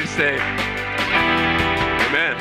Christ's name. Amen.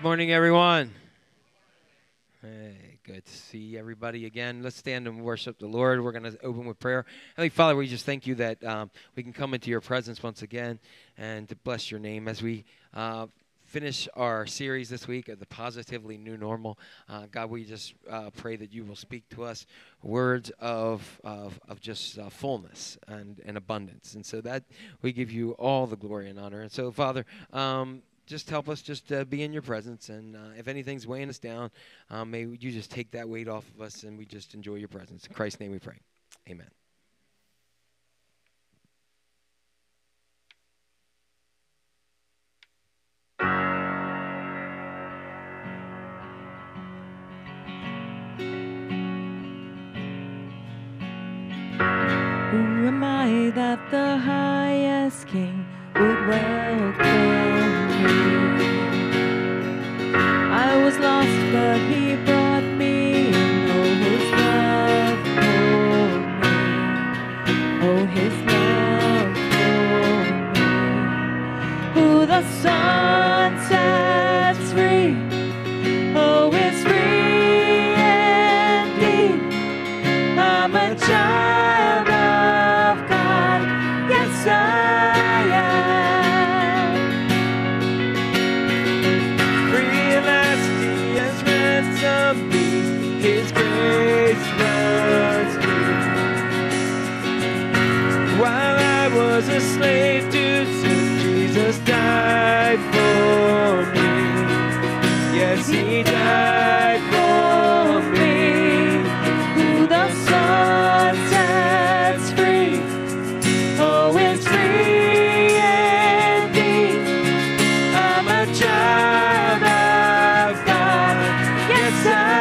Good morning, everyone. Hey, good to see everybody again. Let's stand and worship the Lord. We're going to open with prayer. Heavenly Father, we just thank you that we can come into your presence once again and to bless your name as we finish our series this week of the Positively New Normal. God, we just pray that you will speak to us words of just fullness and abundance. And so that we give you all the glory and honor. And so, Father, just help us just be in your presence, and if anything's weighing us down, may you just take that weight off of us, and we just enjoy your presence. In Christ's name we pray. Amen. Who am I that the highest king would welcome? I was lost, but he brought me in. Oh, his love for me. Oh, his love for me. Who the sun sets free. Oh, it's free indeed. I'm a child of God. Yes, I am. His grace runs deep. While I was a slave to sin, Jesus died for me. Yes, he died for me. Who the sun sets free. Oh, it's free indeed. I'm a child of God. Yes, I.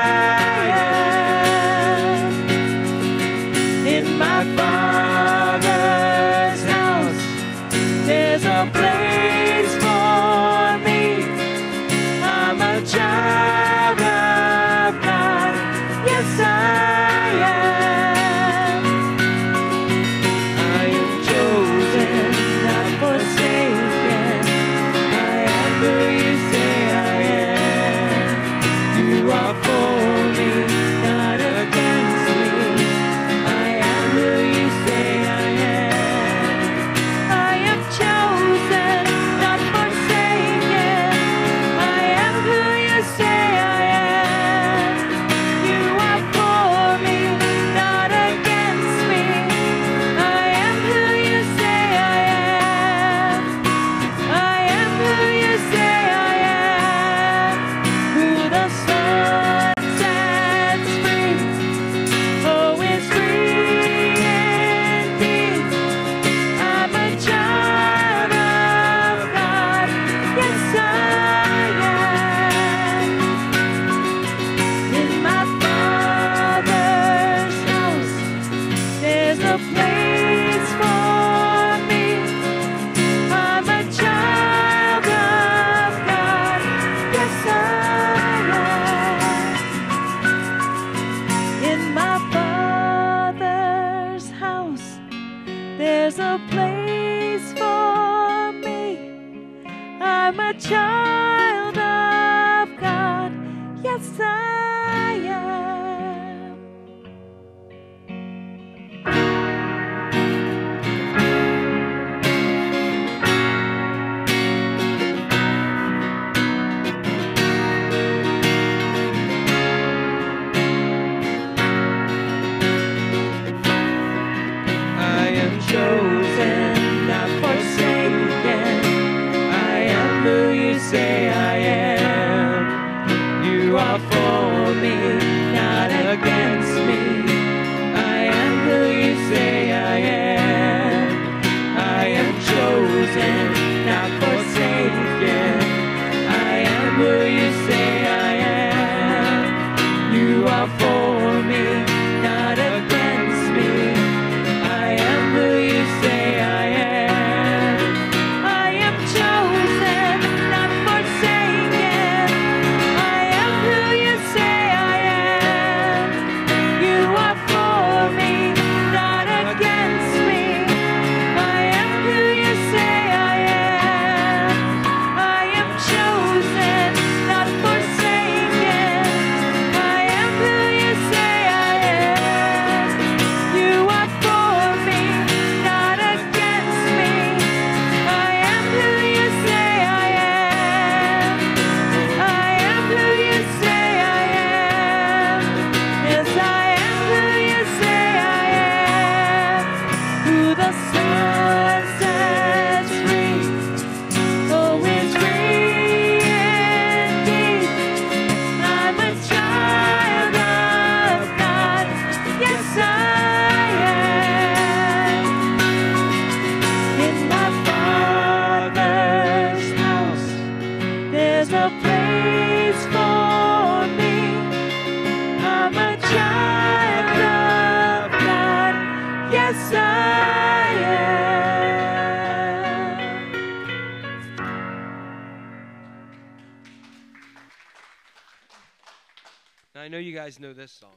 I know you guys know this song,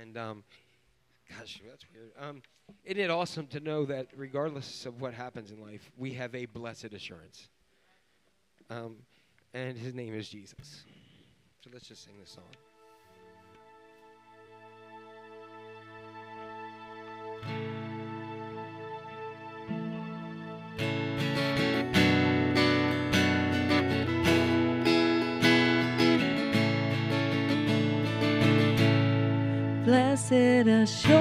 and gosh, that's weird. Isn't it awesome to know that regardless of what happens in life, we have a blessed assurance, and his name is Jesus. So let's just sing this song. Blessed assurance,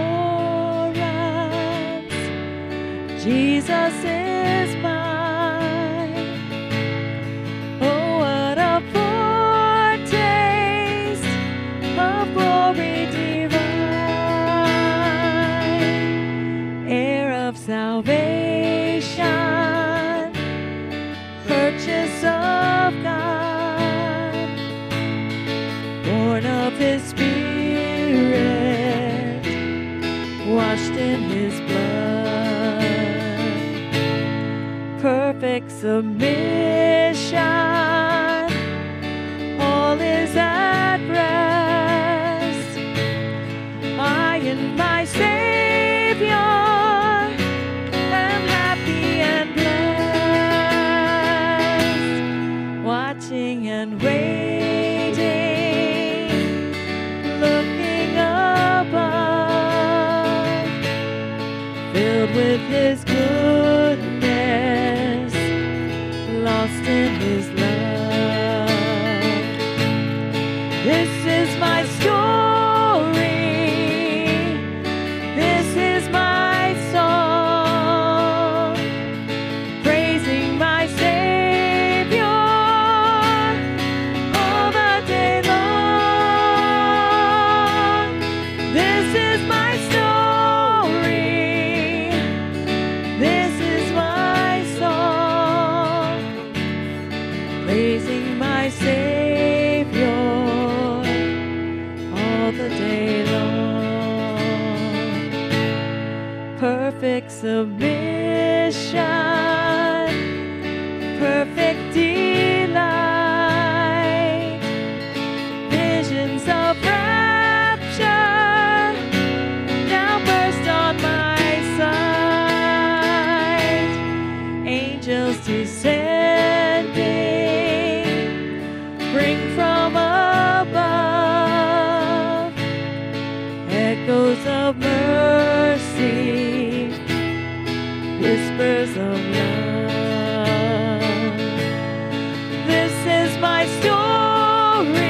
Jesus is mine. Oh, what a foretaste of glory divine, heir of salvation, purchase of God, born of His Spirit, washed in His blood, perfect submission, all is at rest. I and my Savior am happy and blessed, watching and waiting. With His goodness, lost in His love. This is my story, this is my song, praising my Savior all the day long. This is my story, submission, perfect delight, visions of rapture now burst on my sight, angels descending, bring from above echoes of mercy, whispers of love. This is my story,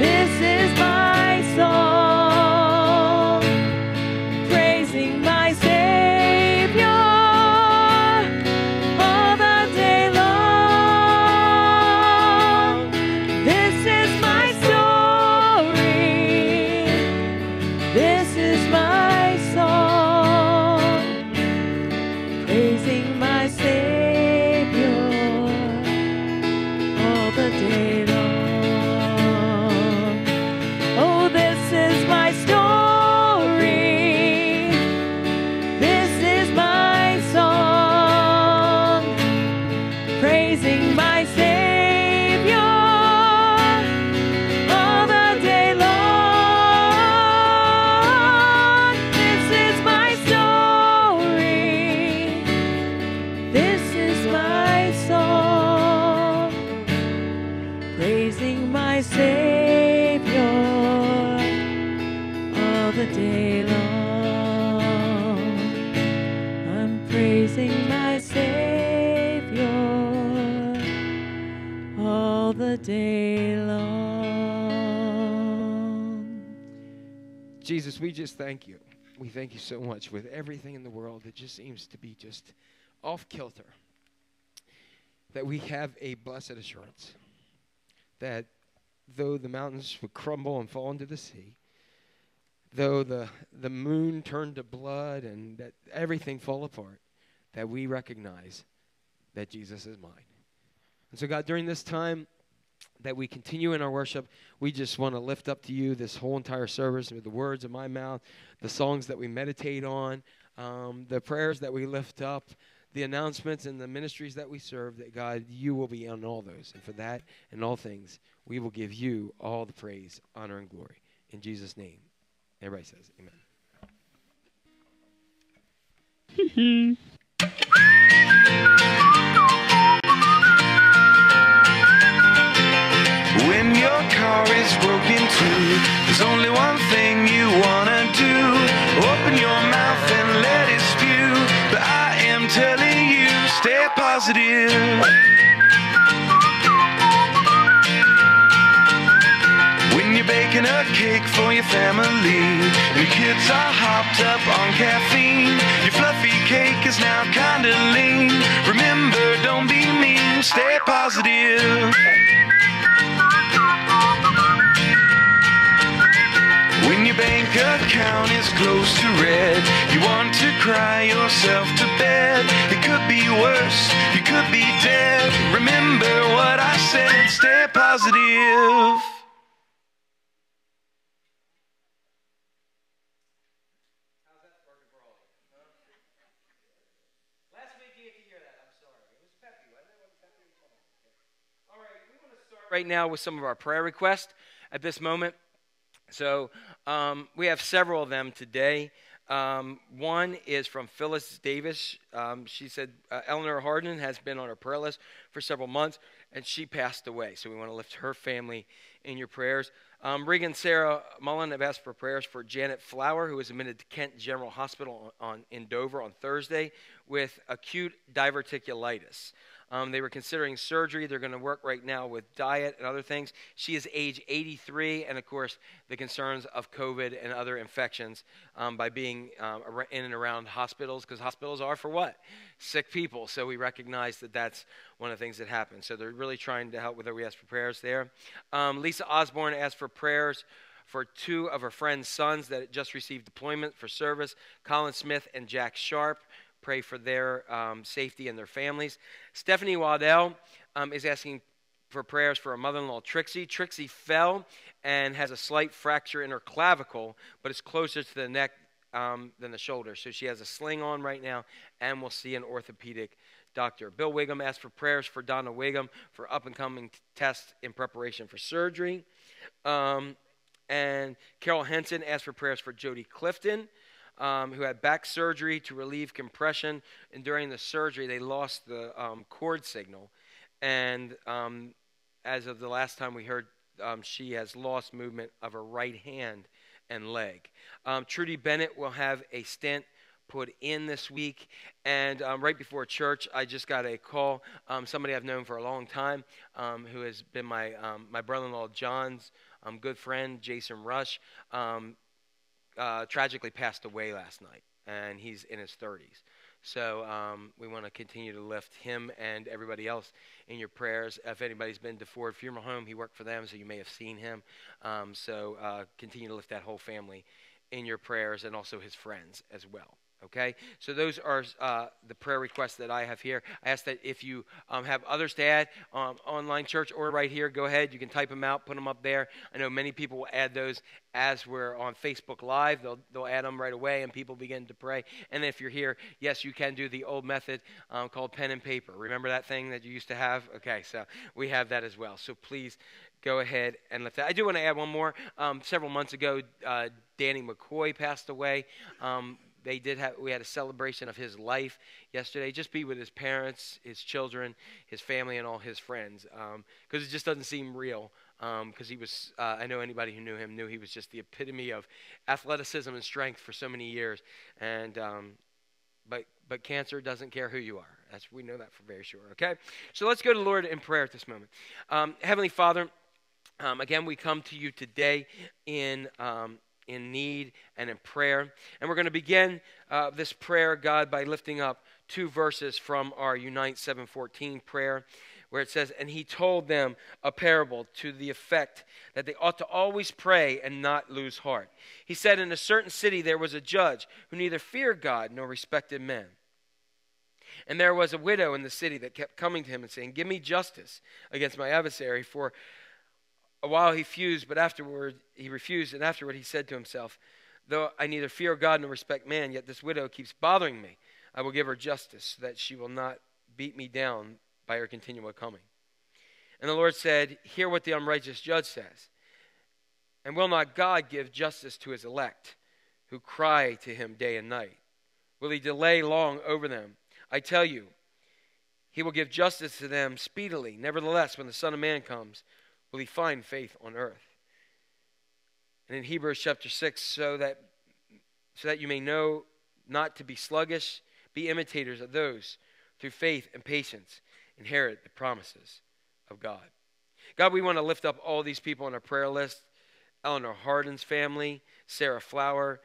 this is my song, praising my Savior all the day long. This is my story, this is my song, praising my Savior all the day long. Oh, this is my story, this is my song, praising my Savior all the day long. This is my story, this is my song, praising my Savior all the day long. I'm praising my Savior all the day long. Jesus, we just thank you. We thank you so much with everything in the world that just seems to be just off kilter, that we have a blessed assurance that though the mountains would crumble and fall into the sea, though the moon turned to blood and that everything fall apart, that we recognize that Jesus is mine. And so, God, during this time that we continue in our worship, we just want to lift up to you this whole entire service with the words of my mouth, the songs that we meditate on, the prayers that we lift up, the announcements and the ministries that we serve, that, God, you will be on all those. And for that and all things, we will give you all the praise, honor, and glory. In Jesus' name, everybody says amen. When your car is broken through, there's only one thing you want to do. Open your mouth and let it spew. But I am telling you, stay positive. Baking a cake for your family, your kids are hopped up on caffeine, your fluffy cake is now kinda lean. Remember, don't be mean, stay positive. When your bank account is close to red, you want to cry yourself to bed. It could be worse, you could be dead. Remember what I said, stay positive. Right now with some of our prayer requests at this moment. So we have several of them today. One is from Phyllis Davis. She said Eleanor Hardin has been on her prayer list for several months, and she passed away. So we want to lift her family in your prayers. Regan Sarah Mullen have asked for prayers for Janet Flower, who was admitted to Kent General Hospital in Dover on Thursday with acute diverticulitis. They were considering surgery. They're going to work right now with diet and other things. She is age 83, and, of course, the concerns of COVID and other infections by being in and around hospitals, because hospitals are for what? Sick people. So we recognize that that's one of the things that happens. So they're really trying to help with her. We asked for prayers there. Lisa Osborne asked for prayers for two of her friend's sons that just received deployment for service, Colin Smith and Jack Sharp. Pray for their safety and their families. Stephanie Waddell is asking for prayers for her mother-in-law, Trixie. Trixie fell and has a slight fracture in her clavicle, but it's closer to the neck than the shoulder. So she has a sling on right now, and we'll see an orthopedic doctor. Bill Wiggum asked for prayers for Donna Wiggum for up-and-coming tests in preparation for surgery. And Carol Henson asked for prayers for Jody Clifton, who had back surgery to relieve compression, and during the surgery they lost the cord signal, and as of the last time we heard, she has lost movement of her right hand and leg. Trudy Bennett will have a stent put in this week, and right before church I just got a call, somebody I've known for a long time, who has been my my brother-in-law John's good friend, Jason Rush, tragically passed away last night, and he's in his 30s. So we want to continue to lift him and everybody else in your prayers. If anybody's been to Ford Funeral Home, he worked for them, so you may have seen him. So continue to lift that whole family in your prayers, and also his friends as well. Okay, so those are the prayer requests that I have here. I ask that if you have others to add, online church or right here, go ahead. You can type them out, put them up there. I know many people will add those as we're on Facebook Live. They'll add them right away, and people begin to pray. And if you're here, yes, you can do the old method called pen and paper. Remember that thing that you used to have? Okay, so we have that as well. So please go ahead and lift that. I do want to add one more. Several months ago, Danny McCoy passed away. We had a celebration of his life yesterday. Just be with his parents, his children, his family, and all his friends, because it just doesn't seem real. Because he was, I know anybody who knew him knew he was just the epitome of athleticism and strength for so many years. And but cancer doesn't care who you are. We know that for very sure. Okay, so let's go to the Lord in prayer at this moment. Heavenly Father, again we come to you today in need and in prayer. And we're going to begin this prayer, God, by lifting up two verses from our Unite 714 prayer, where it says, "And he told them a parable to the effect that they ought to always pray and not lose heart. He said, in a certain city there was a judge who neither feared God nor respected men. And there was a widow in the city that kept coming to him and saying, give me justice against my adversary. For a while he fused, but afterward he refused. And afterward he said to himself, though I neither fear God nor respect man, yet this widow keeps bothering me. I will give her justice so that she will not beat me down by her continual coming. And the Lord said, hear what the unrighteous judge says. And will not God give justice to his elect, who cry to him day and night? Will he delay long over them? I tell you, he will give justice to them speedily. Nevertheless, when the Son of Man comes, will he find faith on earth? And in Hebrews chapter 6, so that you may know not to be sluggish, be imitators of those through faith and patience inherit the promises of God. God, we want to lift up all these people on our prayer list. Eleanor Hardin's family, Sarah Flower,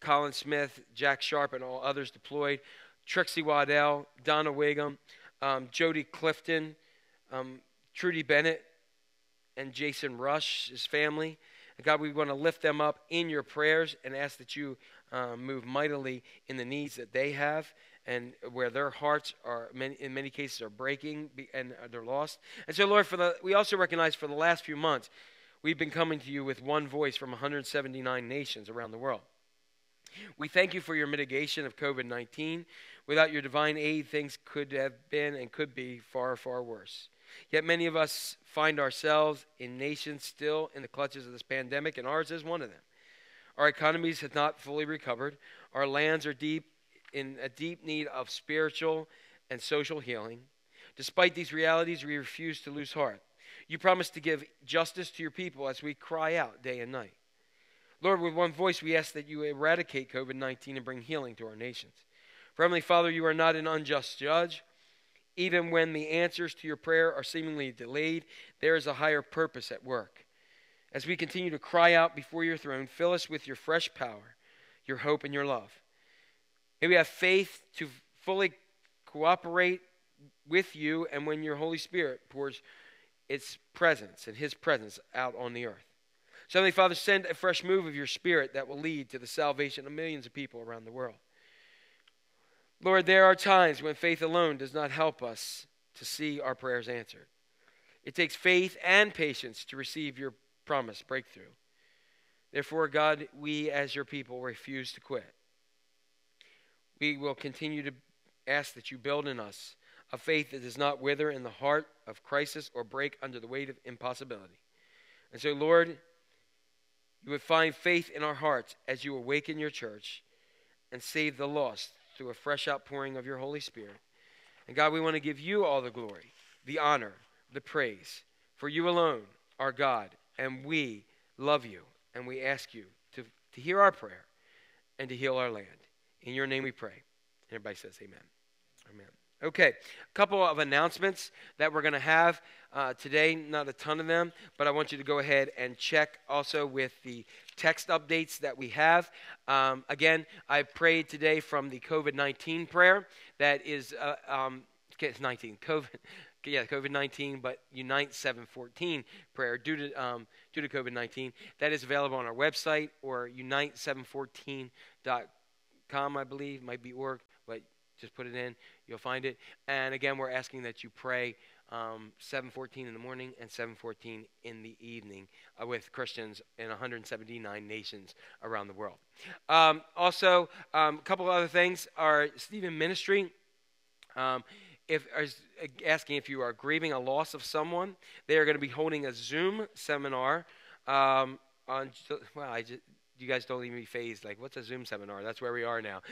Colin Smith, Jack Sharp, and all others deployed, Trixie Waddell, Donna Wiggum, Jody Clifton, Trudy Bennett, and Jason Rush, his family. And God, we want to lift them up in your prayers and ask that you move mightily in the needs that they have and where their hearts are, in many cases, are breaking and they're lost. And so, Lord, we also recognize for the last few months, we've been coming to you with one voice from 179 nations around the world. We thank you for your mitigation of COVID-19. Without your divine aid, things could have been and could be far, far worse. Yet many of us find ourselves in nations still in the clutches of this pandemic, and ours is one of them. Our economies have not fully recovered. Our lands are in a deep need of spiritual and social healing. Despite these realities, we refuse to lose heart. You promise to give justice to your people as we cry out day and night. Lord, with one voice, we ask that you eradicate COVID-19 and bring healing to our nations. For Heavenly Father, you are not an unjust judge. Even when the answers to your prayer are seemingly delayed, there is a higher purpose at work. As we continue to cry out before your throne, fill us with your fresh power, your hope, and your love. May we have faith to fully cooperate with you, and when your Holy Spirit pours its presence and his presence out on the earth. So, Heavenly Father, send a fresh move of your spirit that will lead to the salvation of millions of people around the world. Lord, there are times when faith alone does not help us to see our prayers answered. It takes faith and patience to receive your promised breakthrough. Therefore, God, we as your people refuse to quit. We will continue to ask that you build in us a faith that does not wither in the heart of crisis or break under the weight of impossibility. And so, Lord, you would find faith in our hearts as you awaken your church and save the lost through a fresh outpouring of your Holy Spirit. And God, we want to give you all the glory, the honor, the praise, for you alone are God, and we love you, and we ask you to hear our prayer and to heal our land. In your name we pray. And everybody says amen. Amen. Okay, a couple of announcements that we're going to have today, not a ton of them, but I want you to go ahead and check also with the text updates that we have. Again, I prayed today from the COVID-19 prayer that is, it's 19, COVID, yeah, COVID-19, but Unite 714 prayer due to COVID-19. That is available on our website or unite714.com, I believe, might be org, but just put it in. You'll find it. And again, we're asking that you pray 7:14 in the morning and 7:14 in the evening with Christians in 179 nations around the world. Also, a couple other things. Our Stephen Ministry is asking if you are grieving a loss of someone. They are going to be holding a Zoom seminar You guys don't even be phased. Like, what's a Zoom seminar? That's where we are now.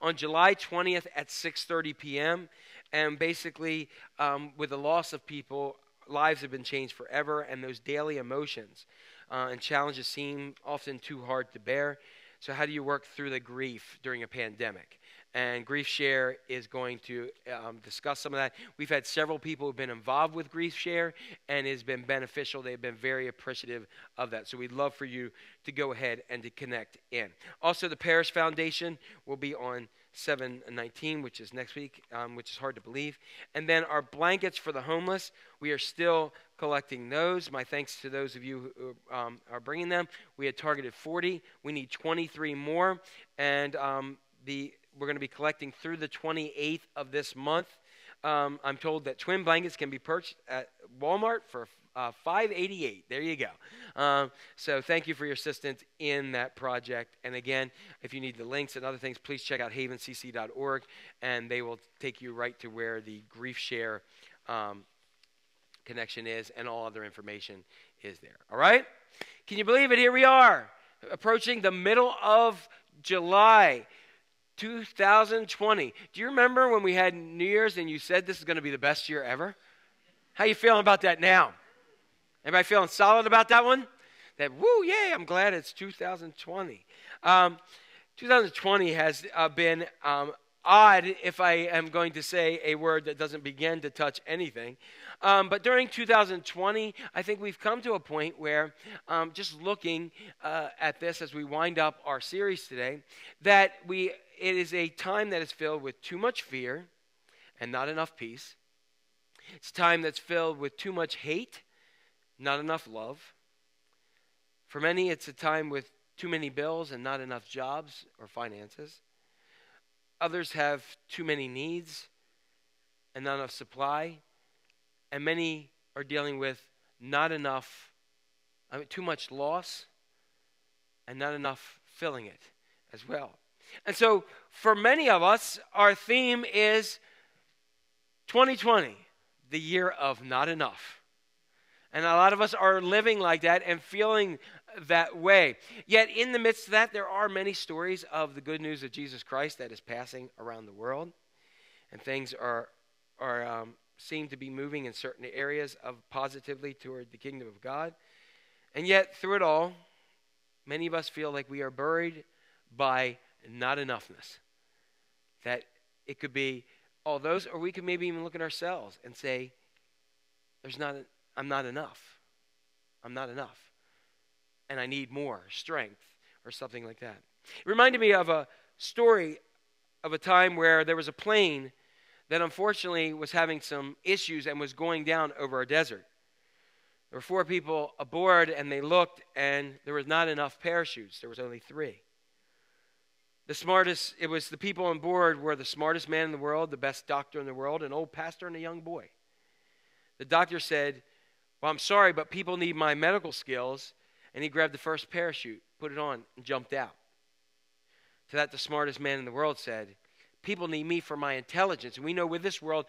On July 20th at 6:30 p.m. And basically, with the loss of people, lives have been changed forever. And those daily emotions and challenges seem often too hard to bear. So how do you work through the grief during a pandemic? And Grief Share is going to discuss some of that. We've had several people who've been involved with Grief Share, and it's been beneficial. They've been very appreciative of that. So we'd love for you to go ahead and to connect in. Also, the Parish Foundation will be on 7/19, which is next week, which is hard to believe. And then our blankets for the homeless, we are still collecting those. My thanks to those of you who are bringing them. We had targeted 40. We need 23 more. And we're going to be collecting through the 28th of this month. I'm told that twin blankets can be purchased at Walmart for $5.88. There you go. So thank you for your assistance in that project. And again, if you need the links and other things, please check out havencc.org, and they will take you right to where the Grief Share connection is, and all other information is there. All right? Can you believe it? Here we are, approaching the middle of July 2020. Do you remember when we had New Year's and you said this is going to be the best year ever? How you feeling about that now? Everybody feeling solid about that one? That, woo, yay, I'm glad it's 2020. 2020 has been odd, if I am going to say a word that doesn't begin to touch anything. But during 2020, I think we've come to a point where, just looking at this as we wind up our series today, that it is a time that is filled with too much fear and not enough peace. It's a time that's filled with too much hate, not enough love. For many, it's a time with too many bills and not enough jobs or finances. Others have too many needs and not enough supply. And many are dealing with too much loss and not enough filling it as well. And so for many of us, our theme is 2020, the year of not enough. And a lot of us are living like that and feeling that way. Yet in the midst of that, there are many stories of the good news of Jesus Christ that is passing around the world. And things seem to be moving in certain areas positively toward the kingdom of God. And yet through it all, many of us feel like we are buried by not enoughness. That it could be all those, or we could maybe even look at ourselves and say, I'm not enough. I'm not enough. And I need more strength or something like that. It reminded me of a story of a time where there was a plane that unfortunately was having some issues and was going down over a desert. There were 4 people aboard, and they looked, and there was not enough parachutes. There was only 3. It was the people on board were the smartest man in the world, the best doctor in the world, an old pastor, and a young boy. The doctor said, "Well, I'm sorry, but people need my medical skills." And he grabbed the first parachute, put it on, and jumped out. To that, the smartest man in the world said, "People need me for my intelligence. And we know with this world,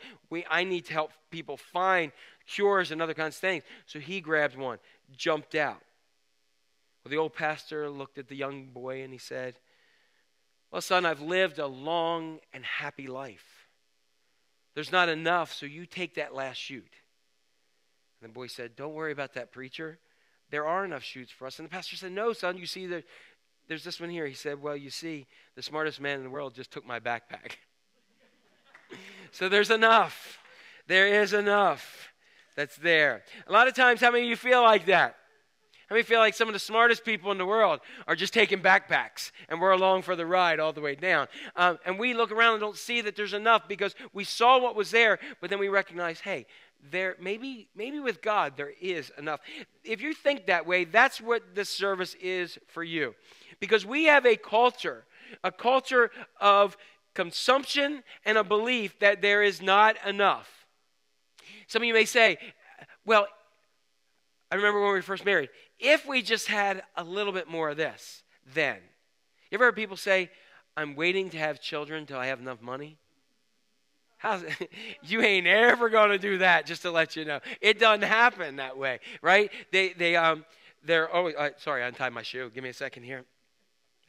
I need to help people find cures and other kinds of things." So he grabbed one, jumped out. Well, the old pastor looked at the young boy and he said, "Well, son, I've lived a long and happy life. There's not enough, so you take that last chute." And the boy said, "Don't worry about that, preacher. There are enough shoots for us." And the pastor said, "No, son, you see, there's this one here." He said, "Well, you see, the smartest man in the world just took my backpack." So there's enough. There is enough that's there. A lot of times, how many of you feel like that? How many feel like some of the smartest people in the world are just taking backpacks, and we're along for the ride all the way down? And we look around and don't see that there's enough because we saw what was there, but then we recognize, hey, maybe with God there is enough. If you think that way, that's what this service is for you. Because we have a culture of consumption and a belief that there is not enough. Some of you may say, well, I remember when we were first married, if we just had a little bit more of this, then. You ever heard people say, "I'm waiting to have children till I have enough money"? You ain't ever going to do that, just to let you know. It doesn't happen that way, right? They're always, sorry, I untied my shoe. Give me a second here.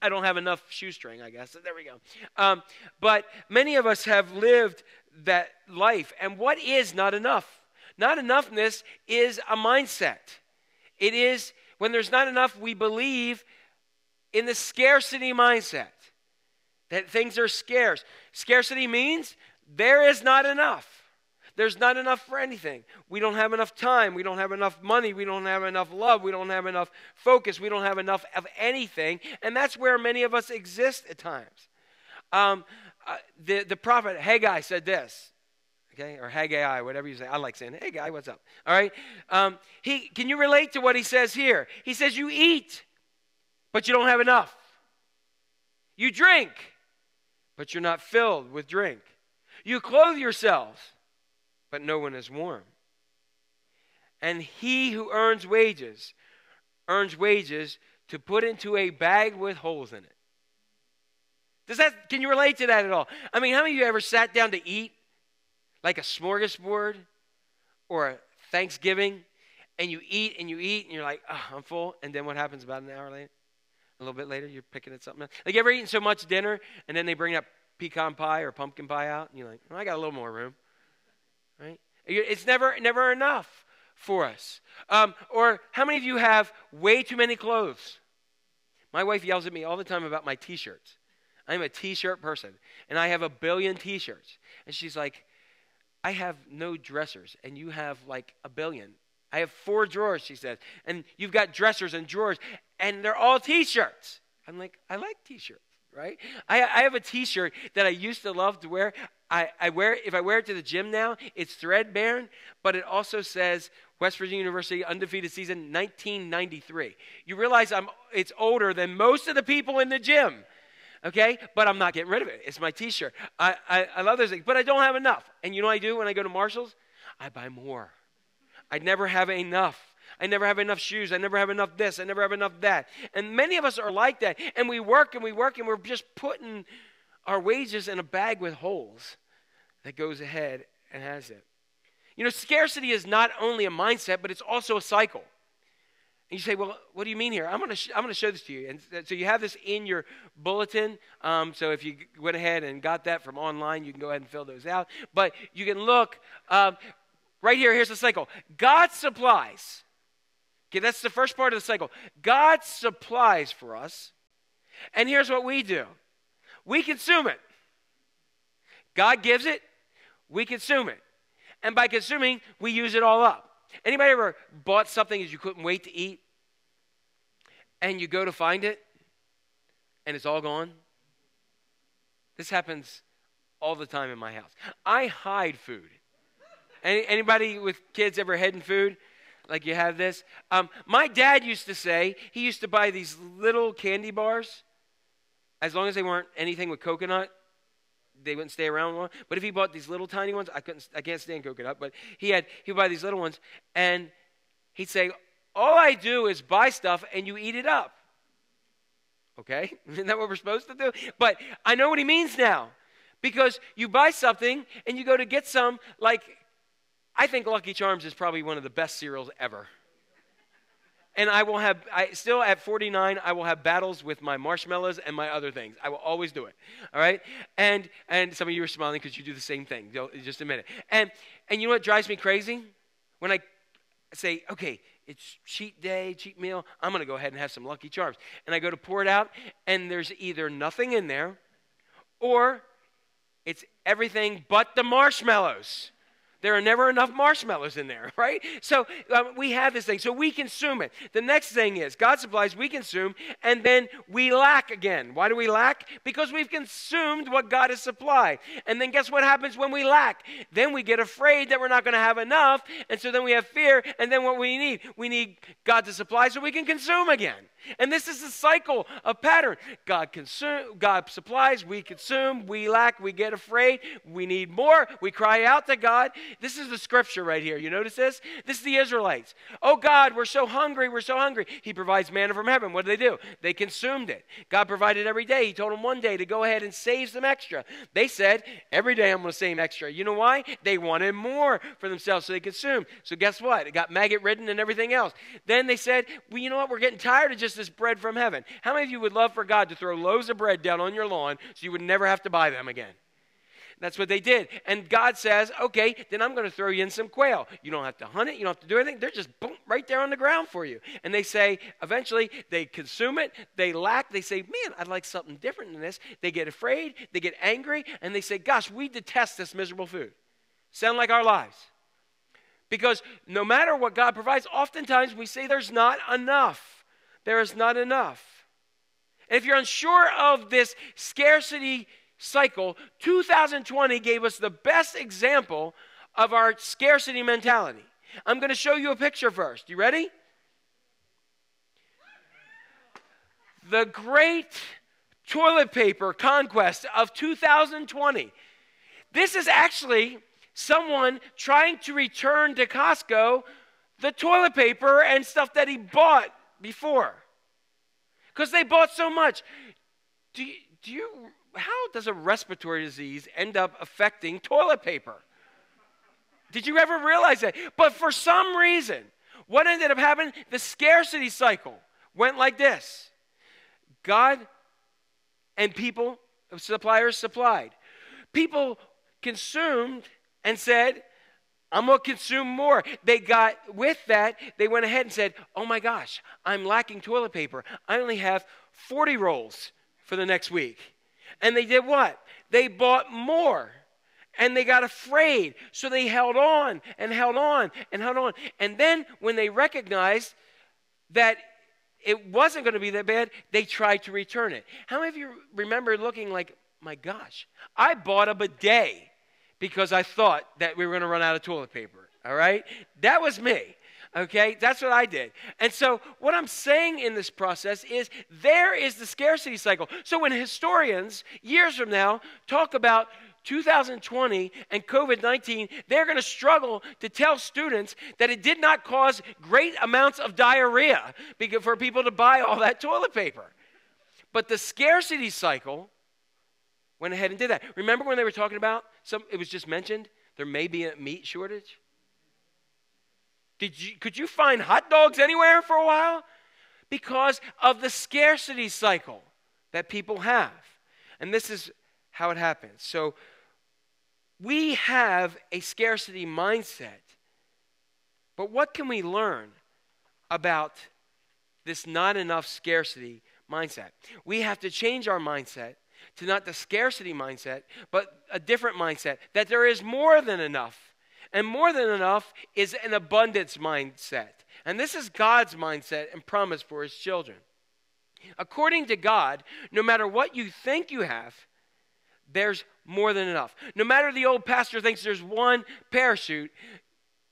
I don't have enough shoestring, I guess. There we go. But many of us have lived that life. And what is not enough? Not enoughness is a mindset. It is, when there's not enough, we believe in the scarcity mindset, that things are scarce. Scarcity means there is not enough. There's not enough for anything. We don't have enough time. We don't have enough money. We don't have enough love. We don't have enough focus. We don't have enough of anything. And that's where many of us exist at times. The prophet Haggai said this, okay? Or Haggai, whatever you say. I like saying, "Hey, guy, what's up?" All right? Can you relate to what he says here? He says, "You eat, but you don't have enough. You drink, but you're not filled with drink. You clothe yourselves, but no one is warm. And he who earns wages to put into a bag with holes in it. Can you relate to that at all? I mean, how many of you ever sat down to eat like a smorgasbord or a Thanksgiving, and you eat, and you're like, oh, I'm full, and then what happens about an hour later? A little bit later, you're picking at something else. Like, you ever eaten so much dinner, and then they bring that pecan pie or pumpkin pie out, and you're like, well, I got a little more room, right? It's never enough for us. Or how many of you have way too many clothes? My wife yells at me all the time about my T-shirts. I'm a T-shirt person, and I have a billion T-shirts. And she's like, I have no dressers, and you have like a billion. I have 4 drawers, she says, and you've got dressers and drawers, and they're all T-shirts. I'm like, I like T-shirts, right? I have a T-shirt that I used to love to wear. If I wear it to the gym now, it's threadbare, but it also says West Virginia University undefeated season 1993. You realize it's older than most of the people in the gym. Okay, but I'm not getting rid of it. It's my T-shirt. I love those things, but I don't have enough. And you know what I do when I go to Marshall's? I buy more. I never have enough. I never have enough shoes. I never have enough this. I never have enough that. And many of us are like that. And we work, and we're just putting our wages in a bag with holes that goes ahead and has it. You know, scarcity is not only a mindset, but it's also a cycle. And you say, well, what do you mean here? I'm going to show this to you. And so you have this in your bulletin. So if you went ahead and got that from online, you can go ahead and fill those out. But you can look right here. Here's the cycle. God supplies. Okay, that's the first part of the cycle. God supplies for us. And here's what we do. We consume it. God gives it. We consume it. And by consuming, we use it all up. Anybody ever bought something that you couldn't wait to eat, and you go to find it, and it's all gone? This happens all the time in my house. I hide food. Anybody with kids ever hidden food? Like you have this? My dad used to say, he used to buy these little candy bars, as long as they weren't anything with coconut. They wouldn't stay around long. But if he bought these little tiny ones, I can't stand coconut, but he'd buy these little ones, and he'd say, all I do is buy stuff and you eat it up. Okay? Isn't that what we're supposed to do? But I know what he means now. Because you buy something and you go to get some, like, I think Lucky Charms is probably one of the best cereals ever. And still at 49, I will have battles with my marshmallows and my other things. I will always do it, all right? And some of you are smiling because you do the same thing. Just a minute. And you know what drives me crazy? When I say, okay, it's cheat day, cheat meal, I'm going to go ahead and have some Lucky Charms. And I go to pour it out, and there's either nothing in there, or it's everything but the marshmallows. There are never enough marshmallows in there, right? So we have this thing. So we consume it. The next thing is God supplies, we consume, and then we lack again. Why do we lack? Because we've consumed what God has supplied. And then guess what happens when we lack? Then we get afraid that we're not going to have enough, and so then we have fear, and then what we need God to supply so we can consume again. And this is the cycle of pattern. God supplies, we consume, we lack, we get afraid, we need more, we cry out to God. This is the scripture right here. You notice this? This is the Israelites. Oh, God, we're so hungry, we're so hungry. He provides manna from heaven. What do? They consumed it. God provided every day. He told them one day to go ahead and save some extra. They said, every day I'm going to save extra. You know why? They wanted more for themselves, so they consumed. So guess what? It got maggot-ridden and everything else. Then they said, well, you know what? We're getting tired of just this bread from heaven. How many of you would love for God to throw loaves of bread down on your lawn so you would never have to buy them again? That's what they did. And God says, okay, then I'm going to throw you in some quail. You don't have to hunt it. You don't have to do anything. They're just boom, right there on the ground for you. And they say, eventually, they consume it. They lack. They say, man, I'd like something different than this. They get afraid. They get angry. And they say, gosh, we detest this miserable food. Sound like our lives. Because no matter what God provides, oftentimes we say there's not enough. There is not enough. And if you're unsure of this scarcity cycle, 2020 gave us the best example of our scarcity mentality. I'm going to show you a picture first. You ready? The great toilet paper conquest of 2020. This is actually someone trying to return to Costco the toilet paper and stuff that he bought before, because they bought so much. How does a respiratory disease end up affecting toilet paper? Did you ever realize that? But for some reason, what ended up happening? The scarcity cycle went like this. God and people, suppliers supplied. People consumed and said, I'm going to consume more. They got with that, they went ahead and said, oh my gosh, I'm lacking toilet paper. I only have 40 rolls for the next week. And they did what? They bought more. And they got afraid. So they held on and held on and held on. And then when they recognized that it wasn't going to be that bad, they tried to return it. How many of you remember looking like, my gosh, I bought a bidet because I thought that we were going to run out of toilet paper, all right? That was me, okay? That's what I did. And so what I'm saying in this process is there is the scarcity cycle. So when historians, years from now, talk about 2020 and COVID-19, they're going to struggle to tell students that it did not cause great amounts of diarrhea for people to buy all that toilet paper. But the scarcity cycle went ahead and did that. Remember when they were talking about, it was just mentioned, there may be a meat shortage? Could you find hot dogs anywhere for a while? Because of the scarcity cycle that people have. And this is how it happens. So we have a scarcity mindset, but what can we learn about this not enough scarcity mindset? We have to change our mindset to not the scarcity mindset, but a different mindset, that there is more than enough, and more than enough is an abundance mindset, and this is God's mindset and promise for his children. According to God, no matter what you think you have, there's more than enough. No matter the old pastor thinks there's one parachute,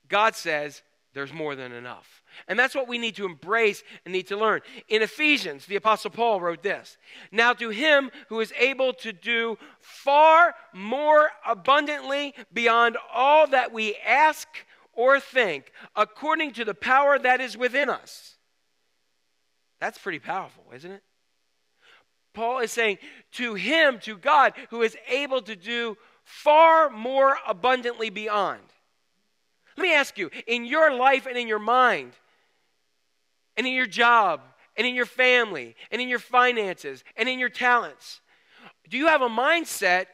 God says there's more than enough. And that's what we need to embrace and need to learn. In Ephesians, the Apostle Paul wrote this, "Now to him who is able to do far more abundantly beyond all that we ask or think, according to the power that is within us." That's pretty powerful, isn't it? Paul is saying, to him, to God, who is able to do far more abundantly beyond. Let me ask you, in your life and in your mind, and in your job, and in your family, and in your finances, and in your talents, do you have a mindset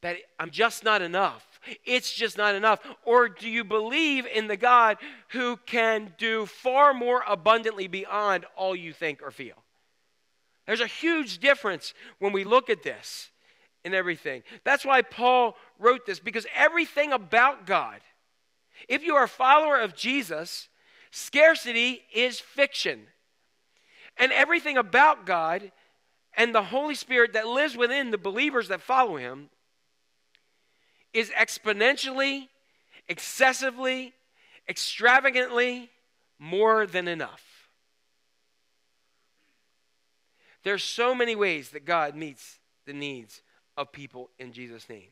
that I'm just not enough? It's just not enough. Or do you believe in the God who can do far more abundantly beyond all you think or feel? There's a huge difference when we look at this and everything. That's why Paul wrote this, because everything about God, if you are a follower of Jesus, scarcity is fiction. And everything about God and the Holy Spirit that lives within the believers that follow him is exponentially, excessively, extravagantly more than enough. There's so many ways that God meets the needs of people in Jesus' name.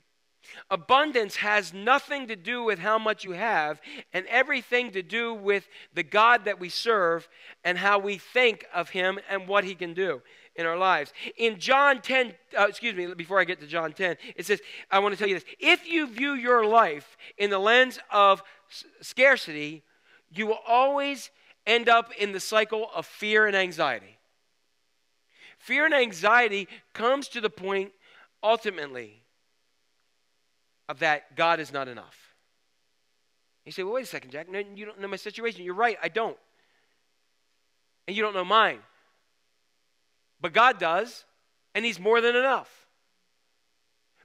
Abundance has nothing to do with how much you have and everything to do with the God that we serve and how we think of him and what he can do in our lives. In John 10, before I get to John 10, it says, I want to tell you this. If you view your life in the lens of scarcity, you will always end up in the cycle of fear and anxiety. Fear and anxiety comes to the point, ultimately, of that God is not enough. You say, well, wait a second, Jack. No, you don't know my situation. You're right, I don't. And you don't know mine. But God does, and he's more than enough.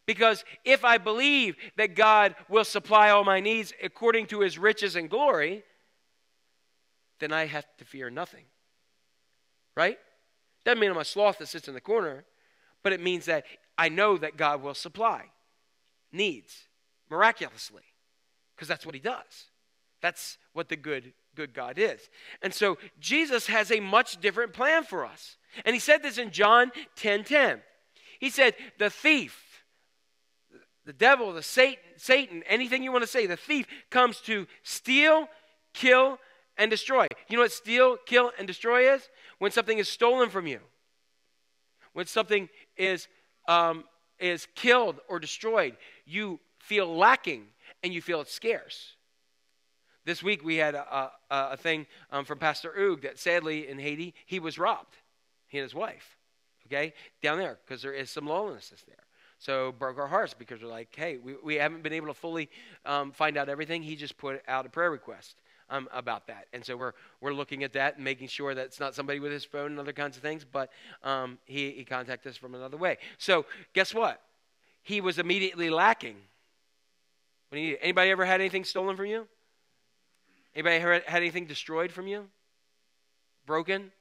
Because if I believe that God will supply all my needs according to his riches and glory, then I have to fear nothing. Right? Doesn't mean I'm a sloth that sits in the corner, but it means that I know that God will supply needs miraculously, because that's what he does. That's what the good good God is. And so Jesus has a much different plan for us. And he said this in John 10:10. He said, the thief, the devil, the Satan, anything you want to say, the thief comes to steal, kill, and destroy. You know what steal, kill, and destroy is? When something is stolen from you. When something is killed or destroyed, you feel lacking and you feel it's scarce. This week we had a thing from Pastor Oog that sadly in Haiti, he was robbed, he and his wife, okay, down there, because there is some lawlessness there. So broke our hearts because we're like, hey, we haven't been able to fully find out everything. He just put out a prayer request about that. And so we're looking at that and making sure that it's not somebody with his phone and other kinds of things, but he contacted us from another way. So guess what? He was immediately lacking. When he needed. Anybody ever had anything stolen from you? Anybody ever had anything destroyed from you? Broken?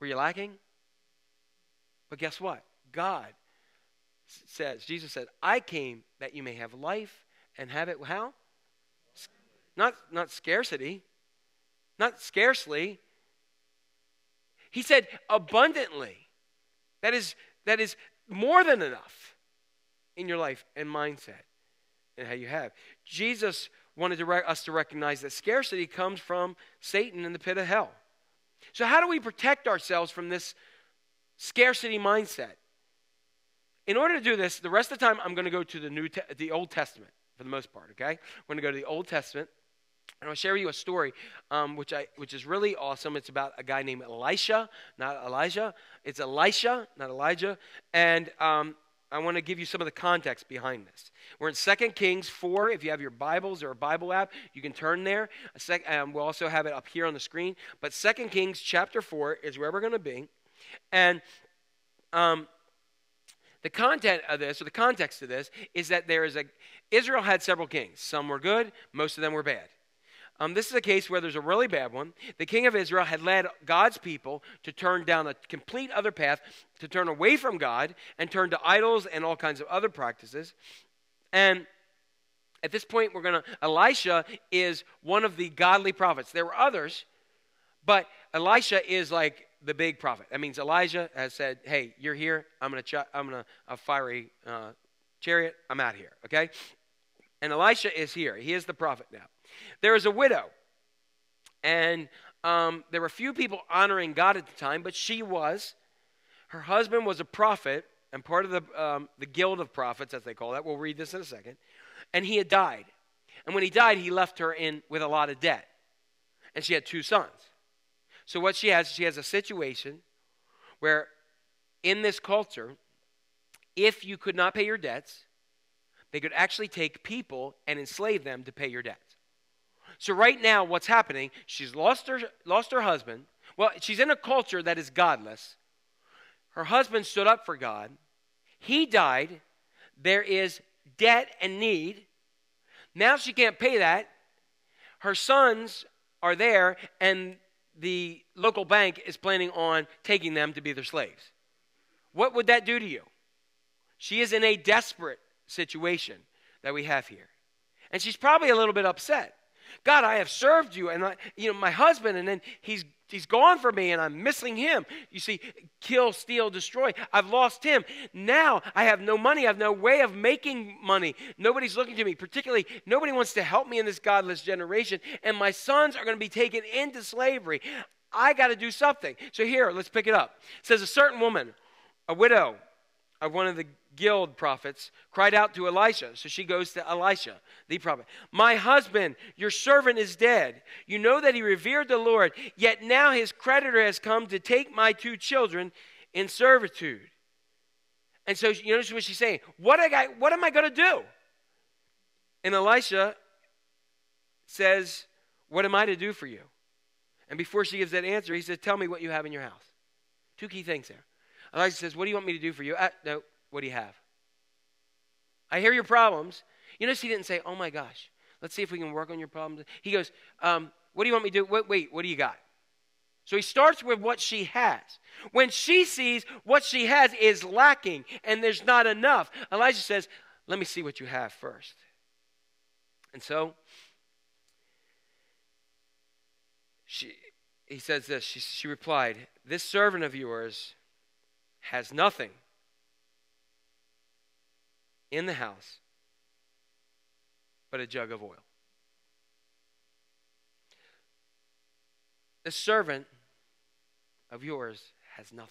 Were you lacking? But guess what? God says, Jesus said, I came that you may have life and have it how? Not scarcity, not scarcely. He said abundantly. That is more than enough in your life and mindset and how you have. Jesus wanted us to recognize that scarcity comes from Satan in the pit of hell. So how do we protect ourselves from this scarcity mindset? In order to do this, the rest of the time I'm going to go to the Old Testament for the most part, okay? We're going to go to the Old Testament. And I'll share with you a story which is really awesome. It's about a guy named Elisha, not Elijah. It's Elisha, not Elijah. And I want to give you some of the context behind this. We're in 2 Kings 4. If you have your Bibles or a Bible app, you can turn there. We'll also have it up here on the screen. But 2 Kings chapter 4 is where we're going to be. And the context of this is that Israel had several kings. Some were good. Most of them were bad. This is a case where there's a really bad one. The king of Israel had led God's people to turn down a complete other path, to turn away from God and turn to idols and all kinds of other practices. And at this point, Elisha is one of the godly prophets. There were others, but Elisha is like the big prophet. That means Elijah has said, hey, you're here. I'm going to fiery chariot. I'm out here, okay? And Elisha is here. He is the prophet now. There is a widow, and there were few people honoring God at the time, but she was. Her husband was a prophet and part of the guild of prophets, as they call that. We'll read this in a second. And he had died. And when he died, he left her with a lot of debt. And she had two sons. So what she has a situation where in this culture, if you could not pay your debts, they could actually take people and enslave them to pay your debts. So right now, what's happening, she's lost her husband. Well, she's in a culture that is godless. Her husband stood up for God. He died. There is debt and need. Now she can't pay that. Her sons are there, and the local bank is planning on taking them to be their slaves. What would that do to you? She is in a desperate situation that we have here. And she's probably a little bit upset. God, I have served you, and my husband, and then he's gone from me, and I'm missing him. You see, kill, steal, destroy. I've lost him. Now I have no money. I have no way of making money. Nobody's looking to me. Particularly, nobody wants to help me in this godless generation, and my sons are going to be taken into slavery. I got to do something. So here, let's pick it up. It says, a certain woman, a widow of one of the guild prophets, cried out to Elisha. So she goes to Elisha, the prophet. My husband, your servant, is dead. You know that he revered the Lord, yet now his creditor has come to take my two children in servitude. And so you notice what she's saying. What am I going to do? And Elisha says, what am I to do for you? And before she gives that answer, he says, tell me what you have in your house. Two key things there. Elisha says, what do you want me to do for you? No. What do you have? I hear your problems. You notice he didn't say, oh my gosh, let's see if we can work on your problems. He goes, what do you want me to do? Wait, what do you got? So he starts with what she has. When she sees what she has is lacking and there's not enough, Elijah says, let me see what you have first. And so He says this, she replied, "This servant of yours has nothing in the house but a jug of oil." The servant of yours has nothing.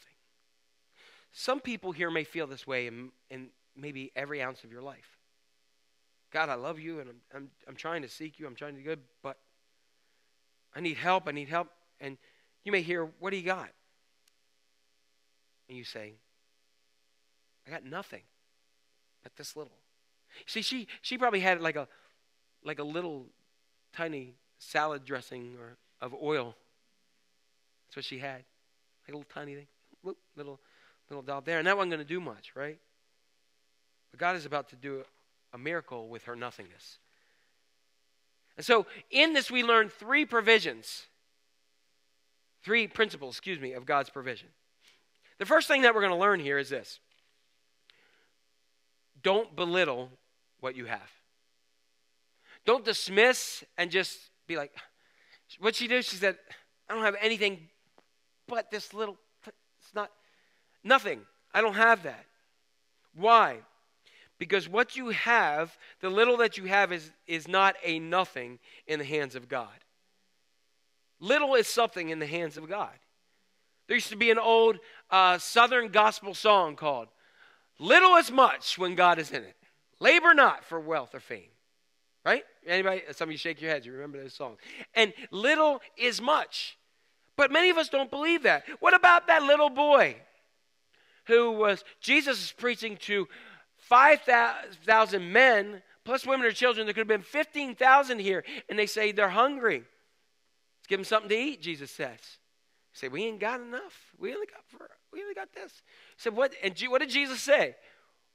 Some people here may feel this way in maybe every ounce of your life. God, I love you, and I'm trying to seek you. I'm trying to do good, but I need help. I need help. And you may hear, "What do you got?" And you say, "I got nothing but this little." See, she probably had like a little tiny salad dressing or of oil. That's what she had, like a little tiny thing, little doll there, and that wasn't going to do much, right? But God is about to do a miracle with her nothingness. And so in this we learn three principles, of God's provision. The first thing that we're going to learn here is this. Don't belittle what you have. Don't dismiss and just be like, what'd she do? She said, I don't have anything but this little, it's not, nothing. I don't have that. Why? Because what you have, the little that you have is not a nothing in the hands of God. Little is something in the hands of God. There used to be an old Southern gospel song called, "Little is much when God is in it. Labor not for wealth or fame." Right? Anybody? Some of you shake your heads. You remember those songs. And little is much. But many of us don't believe that. What about that little boy who was, Jesus is preaching to 5,000 men, plus women or children. There could have been 15,000 here. And they say they're hungry. Let's give them something to eat, Jesus says. They say, we ain't got enough. We only got this. He said, what? And what did Jesus say?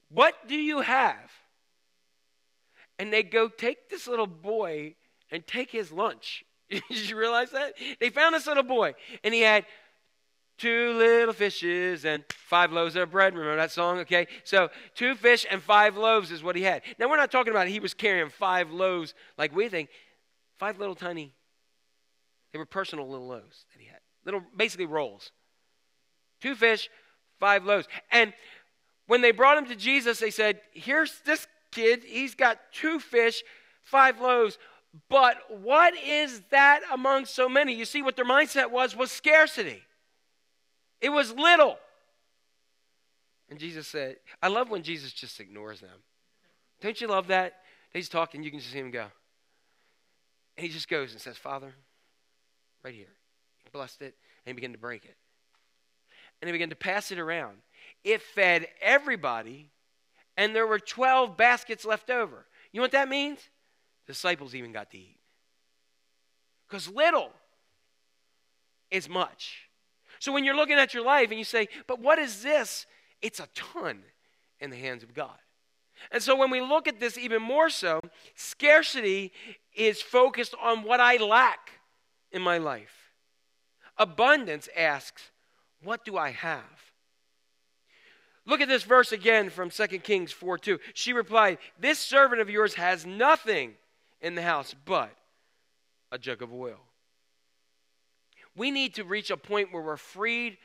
What do you have? And they go, take this little boy and take his lunch. Did you realize that? They found this little boy, and he had 2 little fishes and 5 loaves of bread. Remember that song? Okay, so 2 fish and 5 loaves is what he had. Now, we're not talking about he was carrying 5 loaves like we think. 5 little tiny, they were personal little loaves that he had. Little, basically rolls. 2 fish, 5 loaves. And when they brought him to Jesus, they said, here's this kid, he's got 2 fish, 5 loaves, but what is that among so many? You see, what their mindset was scarcity. It was little. And Jesus said, I love when Jesus just ignores them. Don't you love that? He's talking, you can just see him go. And he just goes and says, Father, right here. He blessed it, and he began to break it. And he began to pass it around. It fed everybody. And there were 12 baskets left over. You know what that means? Disciples even got to eat. Because little is much. So when you're looking at your life and you say, but what is this? It's a ton in the hands of God. And so when we look at this even more so, scarcity is focused on what I lack in my life. Abundance asks, what do I have? Look at this verse again from 2 Kings 4:2. She replied, this servant of yours has nothing in the house but a jug of oil. We need to reach a point where we're freed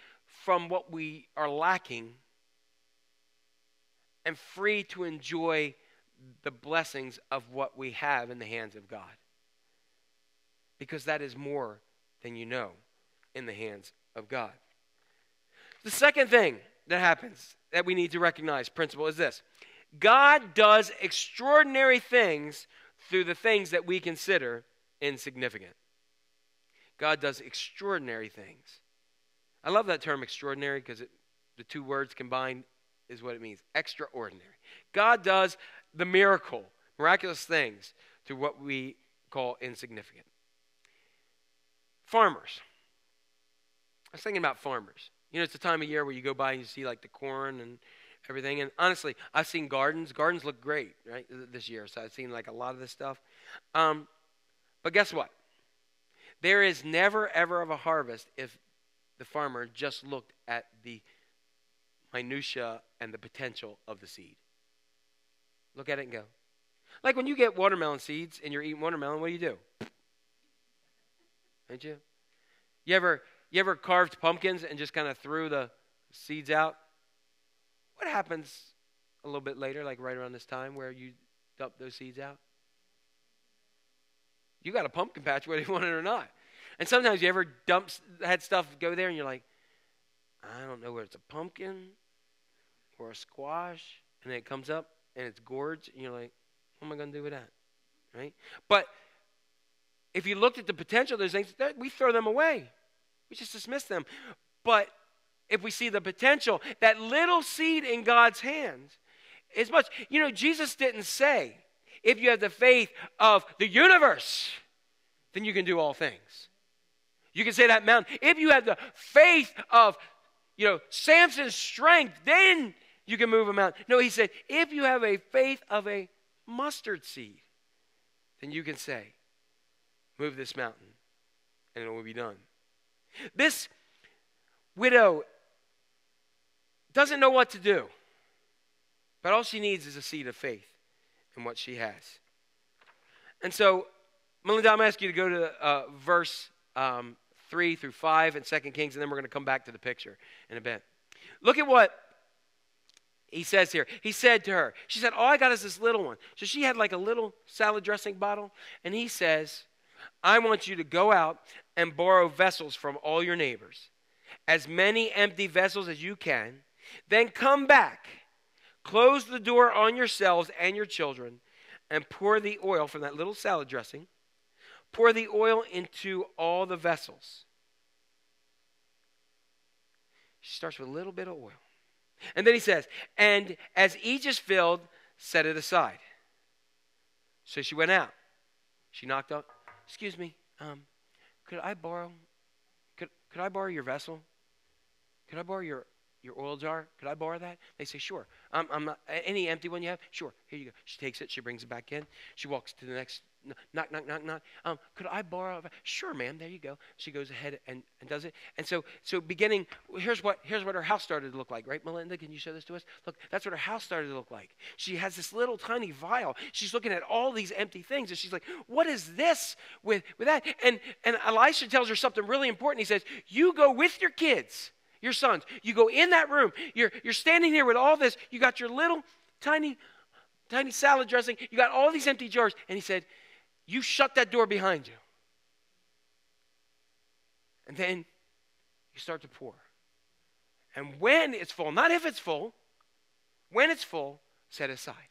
from what we are lacking and free to enjoy the blessings of what we have in the hands of God. Because that is more than you know in the hands of God. The second thing that happens that we need to recognize, principle, is this. God does extraordinary things through the things that we consider insignificant. God does extraordinary things. I love that term extraordinary because the two words combined is what it means, extraordinary. God does the miraculous things through what we call insignificant. Farmers. I was thinking about farmers. You know, it's the time of year where you go by and you see, like, the corn and everything. And honestly, I've seen gardens. Gardens look great, right, this year. So I've seen, like, a lot of this stuff. But guess what? There is never, ever of a harvest if the farmer just looked at the minutia and the potential of the seed. Look at it and go. Like, when you get watermelon seeds and you're eating watermelon, what do? Don't you? You ever carved pumpkins and just kind of threw the seeds out? What happens a little bit later, like right around this time where you dump those seeds out? You got a pumpkin patch whether you want it or not. And sometimes you ever had stuff go there and you're like, I don't know whether it's a pumpkin or a squash. And then it comes up and it's gorge. And you're like, what am I going to do with that? Right? But if you looked at the potential of those things, we throw them away. We just dismiss them. But if we see the potential, that little seed in God's hands is much. You know, Jesus didn't say, if you have the faith of the universe, then you can do all things. You can say that mountain. If you have the faith of, you know, Samson's strength, then you can move a mountain. No, he said, if you have a faith of a mustard seed, then you can say, move this mountain, and it will be done. This widow doesn't know what to do, but all she needs is a seed of faith in what she has. And so, Melinda, I'm going to ask you to go to verse 3 through 5 in 2 Kings, and then we're going to come back to the picture in a bit. Look at what he says here. He said to her, she said, all I got is this little one. So she had like a little salad dressing bottle, and he says, I want you to go out and borrow vessels from all your neighbors, as many empty vessels as you can. Then come back, close the door on yourselves and your children, and pour the oil from that little salad dressing. Pour the oil into all the vessels. She starts with a little bit of oil. And then he says, and as each is filled, set it aside. So she went out. She knocked on, excuse me, could I borrow your vessel? Could I borrow your oil jar? Could I borrow that? They say, sure. I'm not, any empty one you have? Sure, here you go. She takes it. She brings it back in. She walks to the next. Knock, knock, knock, knock. Could I borrow? Sure, ma'am. There you go. She goes ahead and does it. And so beginning, here's what her house started to look like, right, Melinda? Can you show this to us? Look, that's what her house started to look like. She has this little tiny vial. She's looking at all these empty things, and she's like, what is this with that? And Elisha tells her something really important. He says, you go with your kids, your sons. You go in that room. You're standing here with all this. You got your little tiny salad dressing. You got all these empty jars. And he said, you shut that door behind you. And then you start to pour. And when it's full, not if it's full, when it's full, set aside.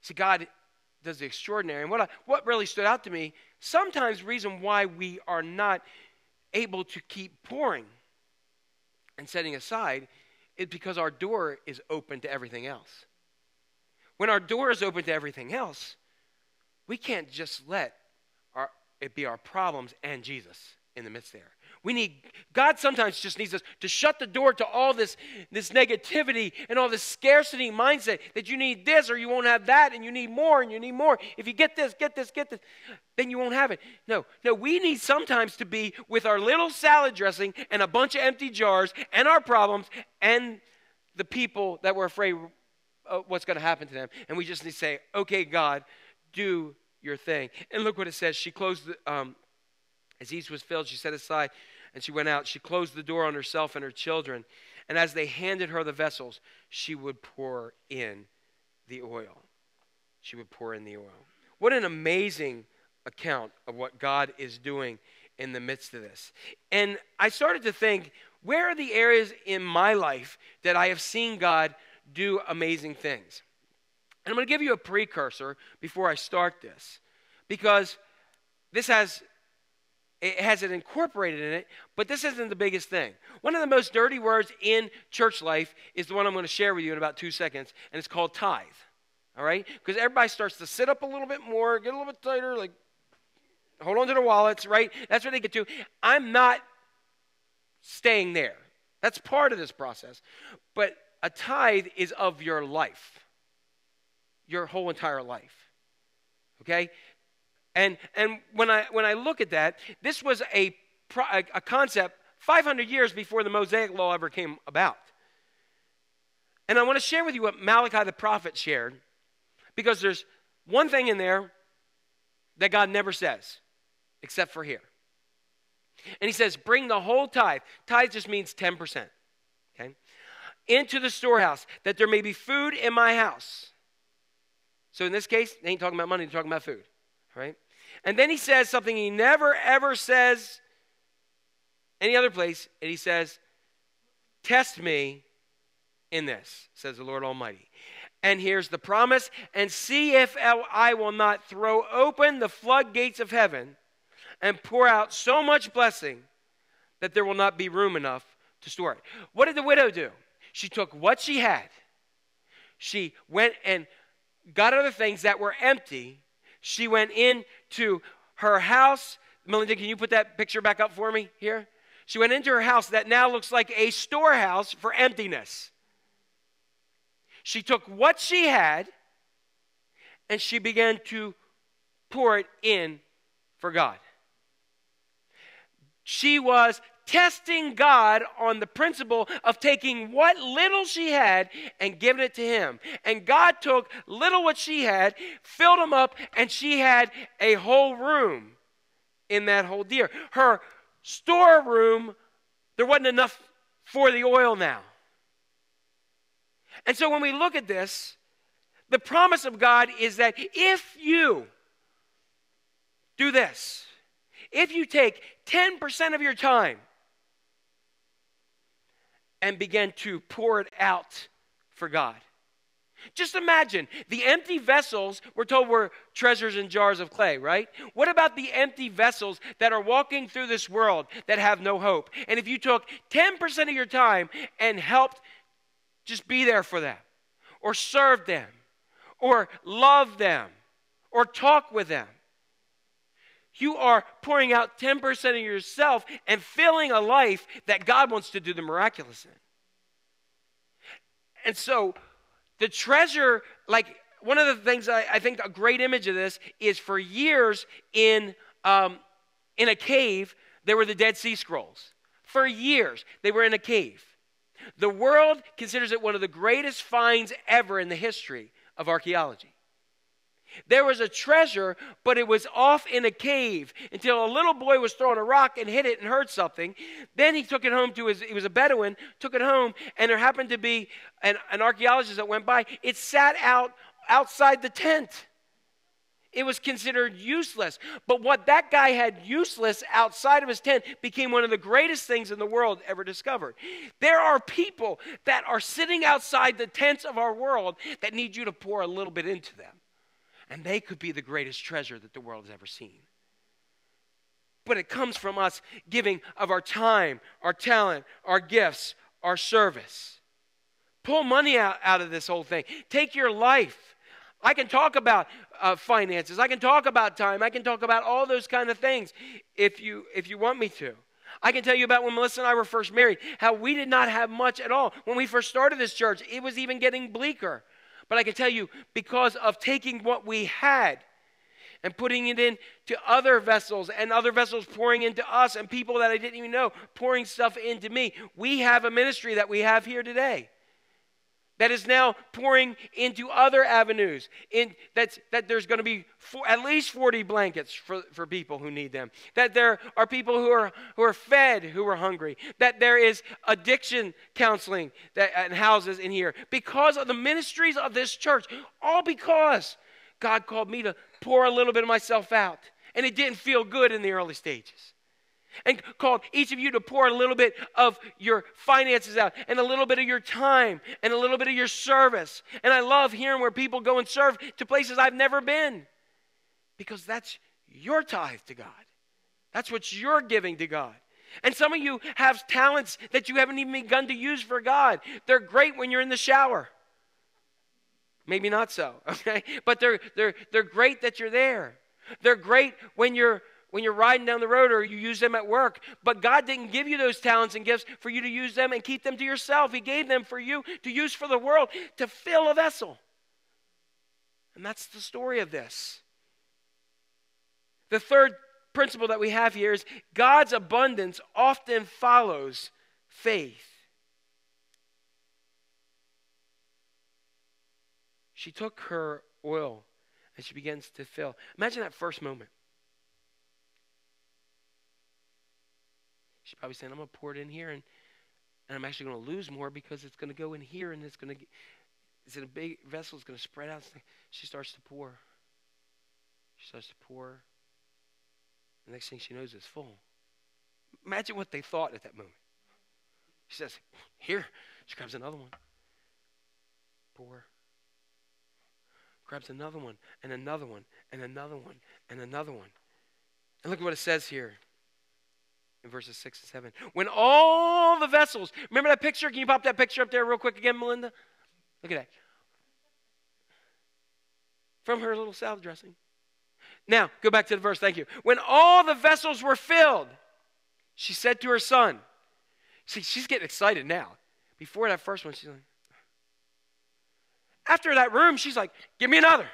See, God does the extraordinary. And what really stood out to me, sometimes the reason why we are not able to keep pouring and setting aside is because our door is open to everything else. When our door is open to everything else, we can't just let it be our problems and Jesus in the midst there. God sometimes just needs us to shut the door to all this negativity and all this scarcity mindset that you need this or you won't have that and you need more and you need more. If you get this, then you won't have it. No, we need sometimes to be with our little salad dressing and a bunch of empty jars and our problems and the people that we're afraid of what's going to happen to them. And we just need to say, okay, God, do your thing. And look what it says. She closed the, as each was filled, she set aside, and she went out. She closed the door on herself and her children. And as they handed her the vessels, she would pour in the oil. She would pour in the oil. What an amazing account of what God is doing in the midst of this. And I started to think, where are the areas in my life that I have seen God do amazing things? And I'm going to give you a precursor before I start this, because it has it incorporated in it, but this isn't the biggest thing. One of the most dirty words in church life is the one I'm going to share with you in about 2 seconds, and it's called tithe, all right? Because everybody starts to sit up a little bit more, get a little bit tighter, like hold on to their wallets, right? That's what they get to. I'm not staying there. That's part of this process. But a tithe is of your life. Your whole entire life, okay? And when I look at that, this was a concept 500 years before the Mosaic Law ever came about. And I want to share with you what Malachi the prophet shared, because there's one thing in there that God never says, except for here. And he says, bring the whole tithe. Tithe just means 10%, okay? Into the storehouse, that there may be food in my house. So in this case, they ain't talking about money, they're talking about food, right? And then he says something he never, ever says any other place, and he says, test me in this, says the Lord Almighty. And here's the promise, and see if I will not throw open the floodgates of heaven and pour out so much blessing that there will not be room enough to store it. What did the widow do? She took what she had. She went and got other things that were empty. She went into her house. Melinda, can you put that picture back up for me here? She went into her house that now looks like a storehouse for emptiness. She took what she had, and she began to pour it in for God. She was testing God on the principle of taking what little she had and giving it to him. And God took little what she had, filled them up, and she had a whole room in that whole deer. Her storeroom, there wasn't enough for the oil now. And so when we look at this, the promise of God is that if you do this, if you take 10% of your time and begin to pour it out for God. Just imagine, the empty vessels, we're told, were treasures in jars of clay, right? What about the empty vessels that are walking through this world that have no hope? And if you took 10% of your time and helped just be there for them, or serve them, or love them, or talk with them, you are pouring out 10% of yourself and filling a life that God wants to do the miraculous in. And so the treasure, like one of the things I think a great image of this is, for years in a cave, there were the Dead Sea Scrolls. For years, they were in a cave. The world considers it one of the greatest finds ever in the history of archaeology. There was a treasure, but it was off in a cave until a little boy was throwing a rock and hit it and heard something. Then he took it home to he was a Bedouin, took it home, and there happened to be an archaeologist that went by. It sat outside the tent. It was considered useless. But what that guy had useless outside of his tent became one of the greatest things in the world ever discovered. There are people that are sitting outside the tents of our world that need you to pour a little bit into them. And they could be the greatest treasure that the world has ever seen. But it comes from us giving of our time, our talent, our gifts, our service. Pull money out of this whole thing. Take your life. I can talk about finances. I can talk about time. I can talk about all those kind of things if you want me to. I can tell you about when Melissa and I were first married, how we did not have much at all. When we first started this church, it was even getting bleaker. But I can tell you, because of taking what we had and putting it into other vessels, and other vessels pouring into us, and people that I didn't even know pouring stuff into me, we have a ministry that we have here today that is now pouring into other avenues. That there's going to be at least 40 blankets for people who need them. That there are people who are fed, who are hungry. That there is addiction counseling and houses in here. Because of the ministries of this church, all because God called me to pour a little bit of myself out. And it didn't feel good in the early stages. And called each of you to pour a little bit of your finances out, and a little bit of your time, and a little bit of your service. And I love hearing where people go and serve to places I've never been, because that's your tithe to God. That's what you're giving to God. And some of you have talents that you haven't even begun to use for God. They're great when you're in the shower. Maybe not so, okay? But they're great that you're there. They're great when you're riding down the road, or you use them at work. But God didn't give you those talents and gifts for you to use them and keep them to yourself. He gave them for you to use for the world, to fill a vessel. And that's the story of this. The third principle that we have here is God's abundance often follows faith. She took her oil and she begins to fill. Imagine that first moment. She's probably saying, I'm going to pour it in here, and I'm actually going to lose more because it's going to go in here, and it's in a big vessel. It's going to spread out. She starts to pour. She starts to pour. The next thing she knows, it's full. Imagine what they thought at that moment. She says, here. She grabs another one. Pour. Grabs another one, and another one, and another one, and another one. And look at what it says here in verses 6 and 7. When all the vessels, remember that picture? Can you pop that picture up there real quick again, Melinda? Look at that. From her little salad dressing. Now, go back to the verse. Thank you. When all the vessels were filled, she said to her son. See, she's getting excited now. Before that first one, she's like, after that room, she's like, give me another.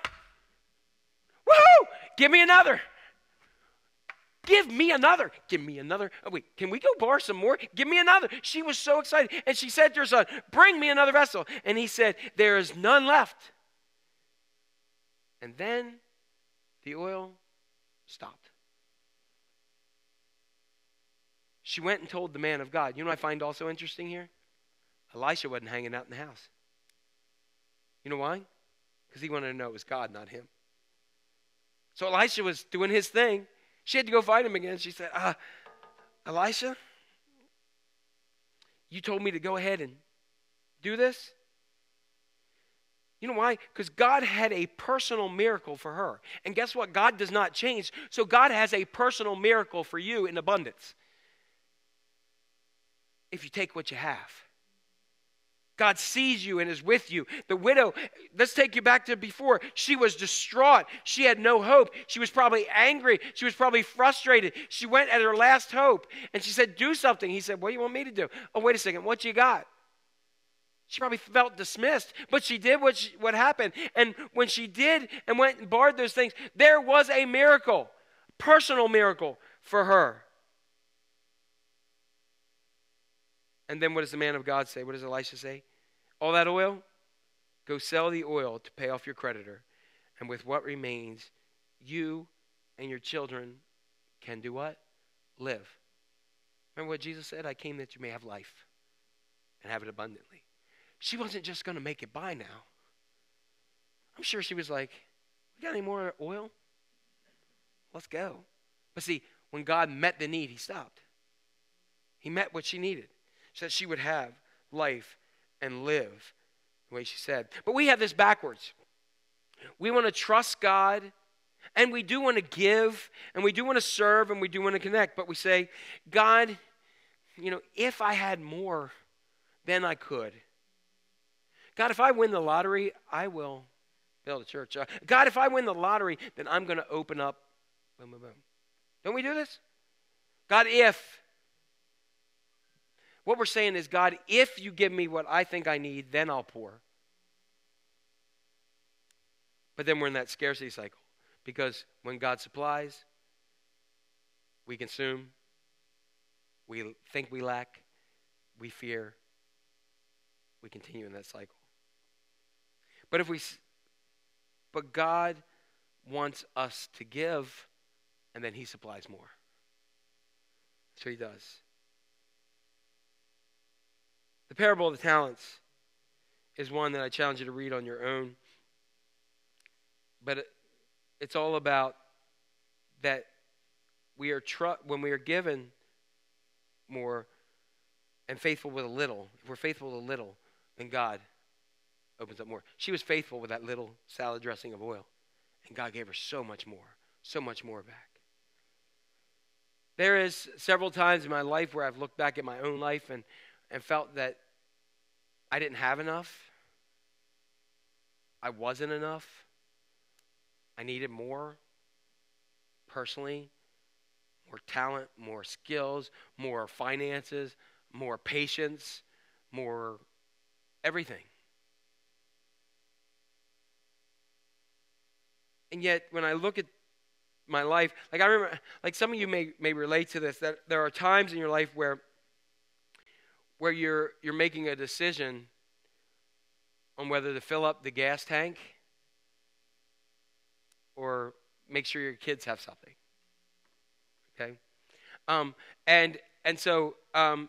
Woohoo! Give me another. Give me another. Give me another. Oh, wait, can we go borrow some more? Give me another. She was so excited. And she said to her son, bring me another vessel. And he said, there is none left. And then the oil stopped. She went and told the man of God. You know what I find also interesting here? Elisha wasn't hanging out in the house. You know why? Because he wanted to know it was God, not him. So Elisha was doing his thing. She had to go find him again. She said, Elisha, you told me to go ahead and do this? You know why? Because God had a personal miracle for her. And guess what? God does not change. So God has a personal miracle for you in abundance. If you take what you have. God sees you and is with you. The widow, let's take you back to before. She was distraught. She had no hope. She was probably angry. She was probably frustrated. She went at her last hope. And she said, do something. He said, what do you want me to do? Oh, wait a second. What you got? She probably felt dismissed. But she did what happened. And when she did and went and borrowed those things, there was a miracle. Personal miracle for her. And then what does the man of God say? What does Elisha say? All that oil? Go sell the oil to pay off your creditor. And with what remains, you and your children can do what? Live. Remember what Jesus said? I came that you may have life and have it abundantly. She wasn't just going to make it by now. I'm sure she was like, we got any more oil? Let's go. But see, when God met the need, he stopped. He met what she needed. So that she would have life and live the way she said. But we have this backwards. We want to trust God, and we do want to give, and we do want to serve, and we do want to connect. But we say, God, you know, if I had more, then I could. God, if I win the lottery, I will build a church. God, if I win the lottery, then I'm going to open up. Boom, boom, boom. Don't we do this? God, if... What we're saying is, God, if you give me what I think I need, then I'll pour. But then we're in that scarcity cycle. Because when God supplies, we consume, we think we lack, we fear, we continue in that cycle. But God wants us to give, and then he supplies more. That's what he does. The parable of the talents is one that I challenge you to read on your own. But it's all about that we are when we are given more and faithful with a little. If we're faithful with a little, then God opens up more. She was faithful with that little salad dressing of oil. And God gave her so much more back. There is several times in my life where I've looked back at my own life and felt that I didn't have enough. I wasn't enough. I needed more personally, more talent, more skills, more finances, more patience, more everything. And yet, when I look at my life, like I remember, like some of you may relate to this, that there are times in your life where you're making a decision on whether to fill up the gas tank or make sure your kids have something, okay? And And so, and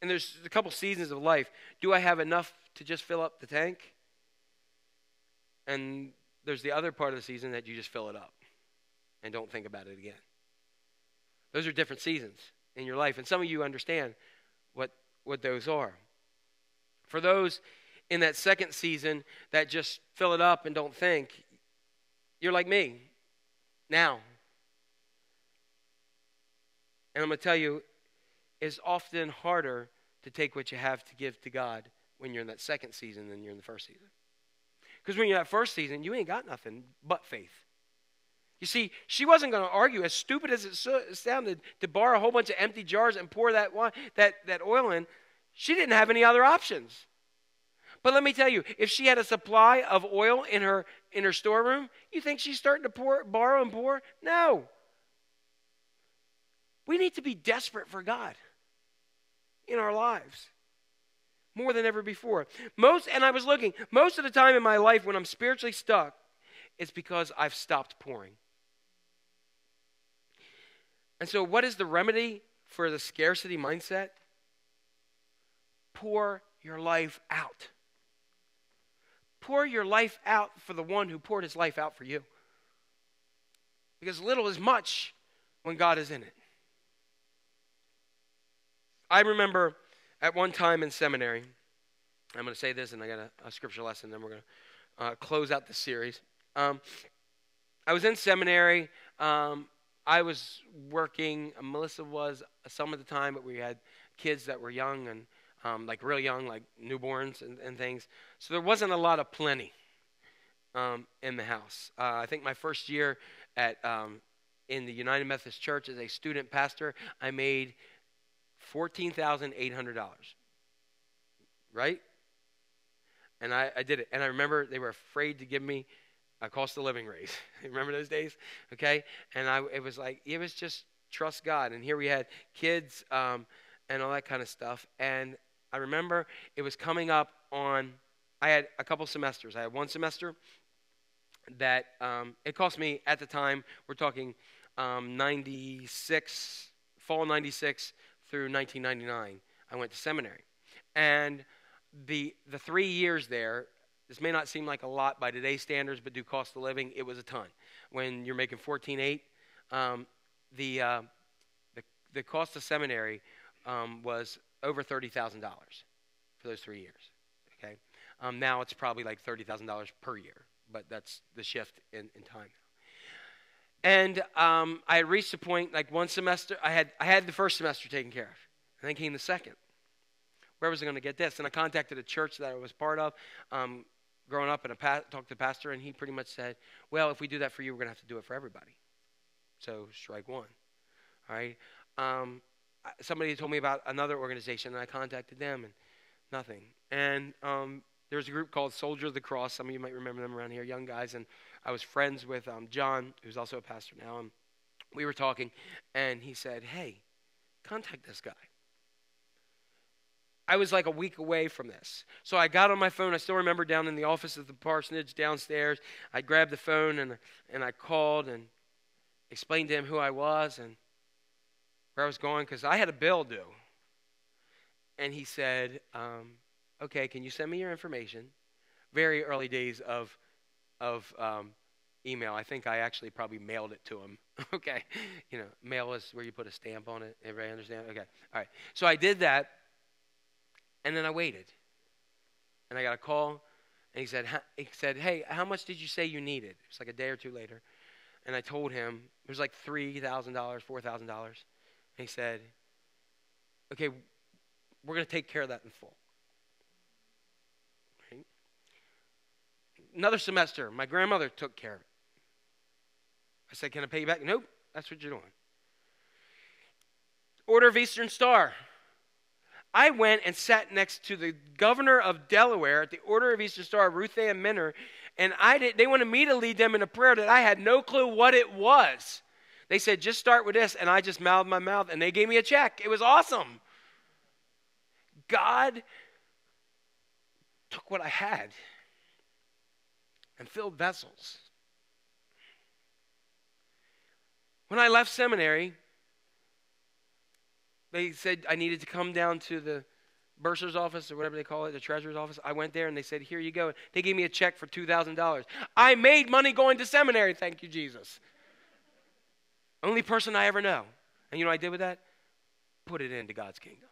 there's a couple seasons of life. Do I have enough to just fill up the tank? And there's the other part of the season that you just fill it up and don't think about it again. Those are different seasons in your life, and some of you understand what those are. For those in that second season that just fill it up and don't think, you're like me now. And I'm going to tell you, it's often harder to take what you have to give to God when you're in that second season than you're in the first season. Because when you're in that first season, you ain't got nothing but faith. You see, she wasn't going to argue, as stupid as it sounded, to borrow a whole bunch of empty jars and pour that oil in. She didn't have any other options. But let me tell you, if she had a supply of oil in her storeroom, you think she's starting to borrow and pour? No. We need to be desperate for God in our lives more than ever before. Most of the time in my life when I'm spiritually stuck, it's because I've stopped pouring. And so what is the remedy for the scarcity mindset? Pour your life out. Pour your life out for the one who poured his life out for you. Because little is much when God is in it. I remember at one time in seminary, I'm going to say this and I got a scripture lesson, then we're going to close out the series. I was in seminary. I was working. Melissa was some of the time, but we had kids that were young and like real young, like newborns and things. So there wasn't a lot of plenty in the house. I think my first year at in the United Methodist Church as a student pastor, I made $14,800. Right? And I did it. And I remember they were afraid to give me a cost of living raise. Remember those days? Okay? And it was just trust God. And here we had kids and all that kind of stuff. And I remember it was coming up on, I had a couple semesters. I had one semester that it cost me at the time, we're talking 96, fall 96 through 1999. I went to seminary. And the 3 years there, this may not seem like a lot by today's standards, but due cost of living, it was a ton. When you're making $14,800, the cost of seminary was over $30,000 for those 3 years. Okay, now it's probably like $30,000 per year, but that's the shift in time. And I had reached a point like one semester. I had the first semester taken care of, and then came the second. Where was I going to get this? And I contacted a church that I was part of. Growing up, and I talked to the pastor, and he pretty much said, well, if we do that for you, we're going to have to do it for everybody. So strike one. All right. Somebody told me about another organization, and I contacted them, and nothing. And there was a group called Soldier of the Cross. Some of you might remember them around here, young guys. And I was friends with John, who's also a pastor now. And we were talking, and he said, hey, contact this guy. I was like a week away from this. So I got on my phone. I still remember down in the office of the parsonage downstairs, I grabbed the phone and I called and explained to him who I was and where I was going because I had a bill due. And he said, okay, can you send me your information? Very early days of email. I think I actually probably mailed it to him. Okay. You know, mail is where you put a stamp on it. Everybody understand? Okay. All right. So I did that. And then I waited, and I got a call, and he said, hey, how much did you say you needed? It was like a day or two later, and I told him, it was like $3,000, $4,000, and he said, okay, we're going to take care of that in full. Right? Another semester, my grandmother took care of it. I said, can I pay you back? Nope, that's what you're doing. Order of Eastern Star. I went and sat next to the governor of Delaware at the Order of Eastern Star, Ruth Ann Minner, and they wanted me to lead them in a prayer that I had no clue what it was. They said, just start with this, and I just mouthed my mouth, and they gave me a check. It was awesome. God took what I had and filled vessels. When I left seminary, They said I needed to come down to the bursar's office or whatever they call it, the treasurer's office. I went there and they said, here you go. They gave me a check for $2,000. I made money going to seminary. Thank you, Jesus. Only person I ever know. And you know what I did with that? Put it into God's kingdom.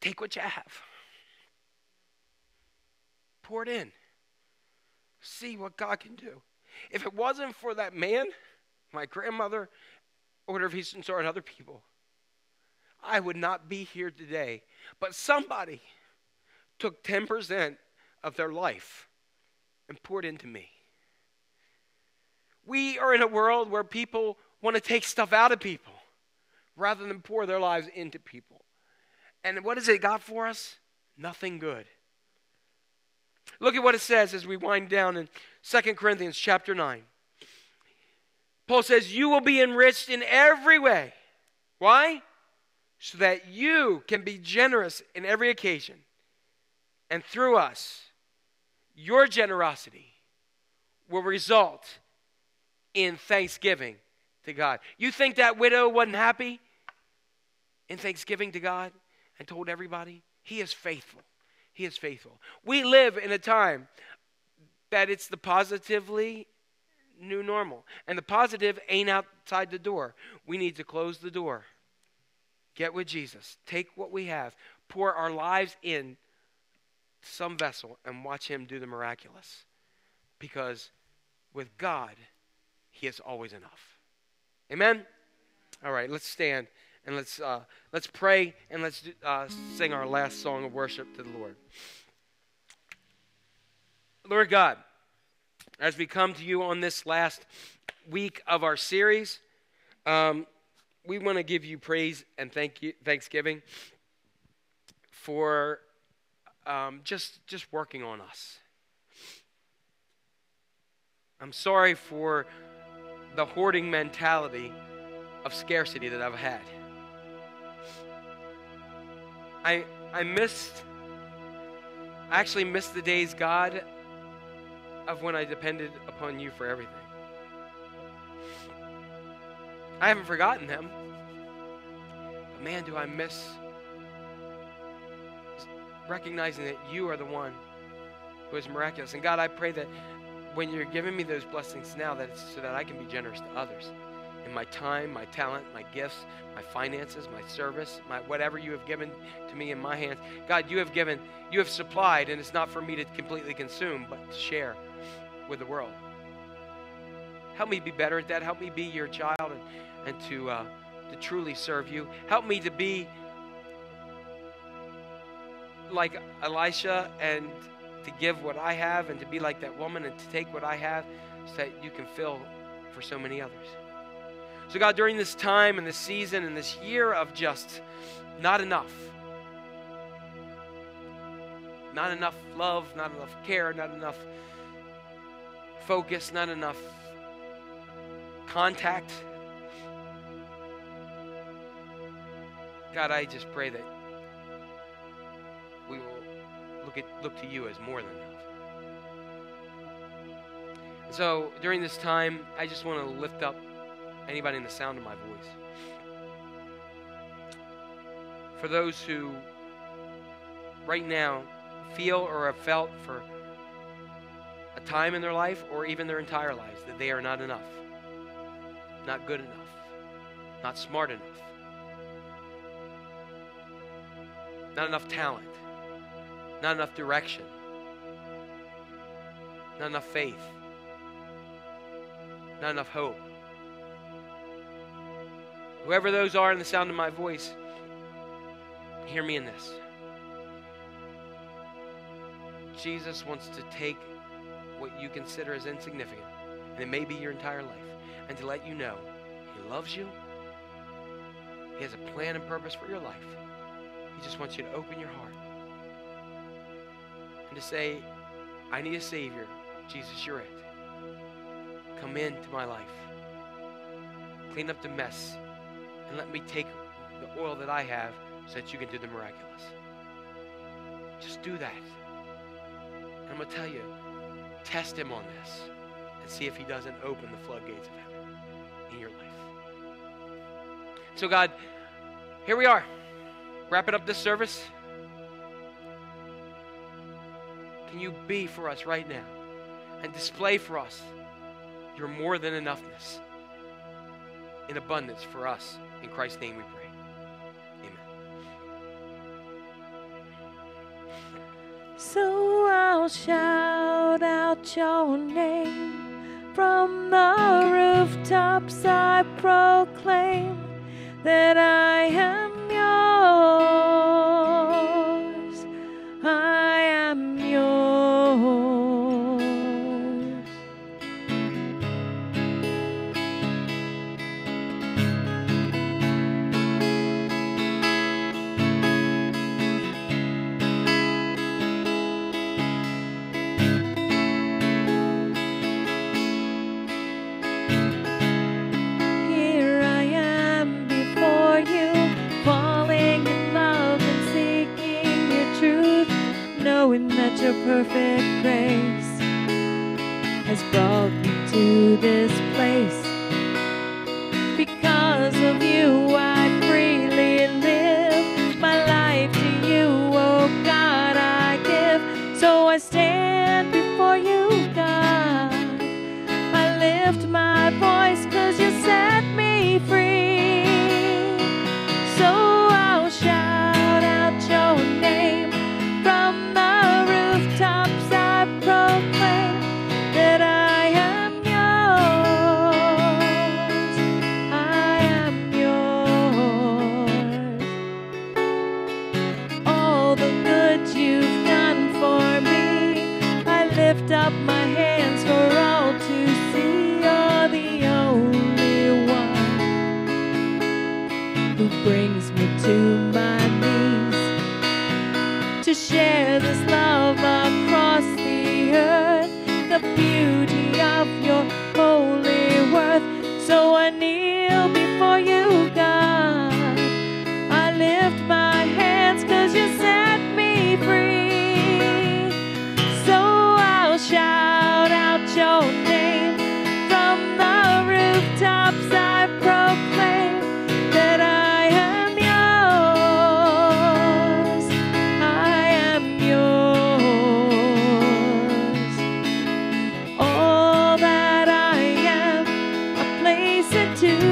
Take what you have. Pour it in. See what God can do. If it wasn't for that man, my grandmother, Order of Eastern Star, and other people, I would not be here today. But somebody took 10% of their life and poured into me. We are in a world where people want to take stuff out of people rather than pour their lives into people. And what has it got for us? Nothing good. Look at what it says as we wind down in 2 Corinthians chapter 9. Paul says, you will be enriched in every way. Why? So that you can be generous in every occasion. And through us, your generosity will result in thanksgiving to God. You think that widow wasn't happy in thanksgiving to God and told everybody? He is faithful. He is faithful. We live in a time that it's the positively new normal. And the positive ain't outside the door. We need to close the door. Get with Jesus. Take what we have. Pour our lives in some vessel and watch him do the miraculous. Because with God, he is always enough. Amen? All right, let's stand and let's pray and let's sing our last song of worship to the Lord. Lord God, as we come to you on this last week of our series, we want to give you praise and thanksgiving for just working on us. I'm sorry for the hoarding mentality of scarcity that I've had. I actually missed the days, God, of when I depended upon you for everything. I haven't forgotten them. But man, do I miss recognizing that you are the one who is miraculous. And God, I pray that when you're giving me those blessings now, that it's so that I can be generous to others. In my time, my talent, my gifts, my finances, my service, my whatever you have given to me in my hands. God, you have supplied, and it's not for me to completely consume, but to share with the world. Help me be better at that. Help me be your child and to truly serve you. Help me to be like Elisha and to give what I have and to be like that woman and to take what I have so that you can fill for so many others. So God, during this time and this season and this year of just not enough love, not enough care, not enough focus, not enough contact. God, I just pray that we will look to you as more than enough. And so during this time, I just want to lift up anybody in the sound of my voice. For those who right now feel or have felt for a time in their life or even their entire lives that they are not enough. Not good enough, not smart enough, not enough talent, not enough direction, not enough faith, not enough hope. Whoever those are in the sound of my voice, hear me in this. Jesus wants to take what you consider as insignificant, and it may be your entire life, and to let you know he loves you. He has a plan and purpose for your life. He just wants you to open your heart and to say, I need a Savior. Jesus, you're it. Come into my life. Clean up the mess and let me take the oil that I have so that you can do the miraculous. Just do that. And I'm going to tell you, test him on this and see if he doesn't open the floodgates of heaven in your life. So God, here we are, wrapping up this service. Can you be for us right now and display for us your more than enoughness in abundance for us? In Christ's name we pray. So I'll shout out your name from the rooftops. I proclaim that I am yours. I am your perfect grace has brought me to this place. Because of you, I freely live my life to you, oh God, I give. So I stand before you, God. I lift my voice because you set me free. So I'll shout out your name from the rooftops. I proclaim that I am yours. I am yours. All the good you've done for me, I lift up my hands for all to see. You're the only one who brings me to my knees to share this love across the earth, the beauty of your holy worth. So I kneel before you, God. I lift my hands because you set me free. So I'll shout out your name from the rooftops. I proclaim that I am yours. I am yours. All that I am, I place it to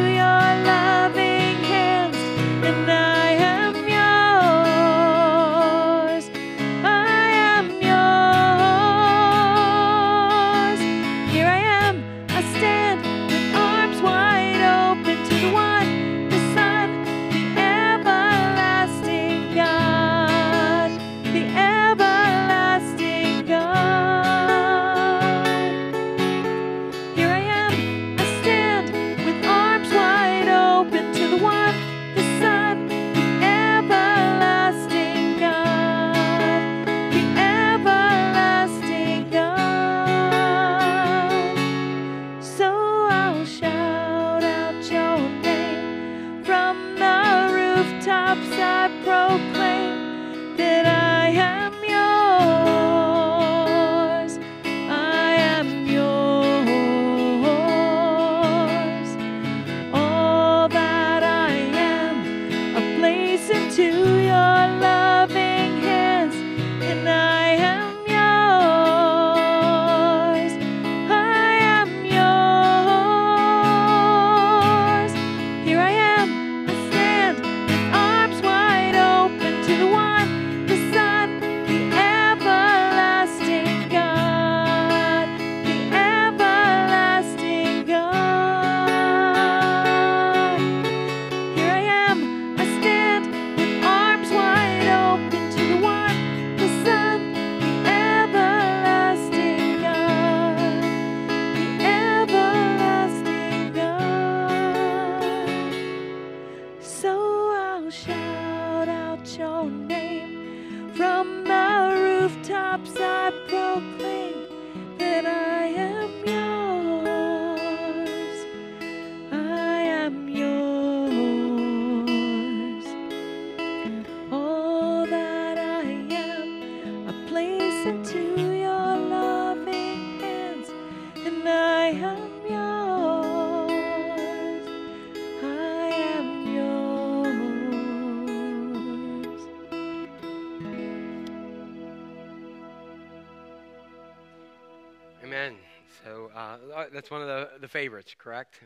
that's one of the favorites, correct?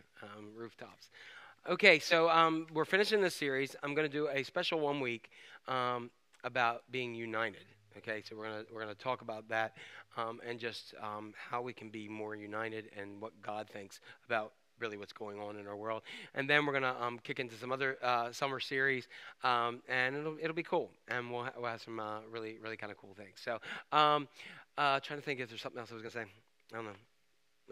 Rooftops. Okay, so we're finishing this series. I'm going to do a special 1 week about being united. Okay, so we're gonna talk about that and just how we can be more united and what God thinks about really what's going on in our world. And then we're gonna kick into some other summer series, and it'll be cool. And we'll have some really kind of cool things. So trying to think if there's something else I was gonna say. I don't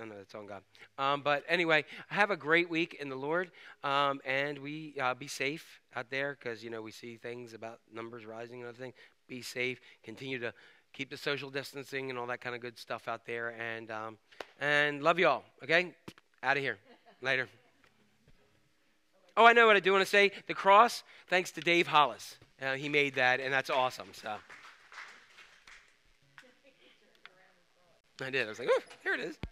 know. It's on God. But anyway, have a great week in the Lord, and we be safe out there because we see things about numbers rising and other things. Be safe. Continue to keep the social distancing and all that kind of good stuff out there. And love you all. Okay? Out of here. Later. Oh, I know what I do want to say. The cross, thanks to Dave Hollis. He made that, and that's awesome. So I did. I was like, oh, here it is.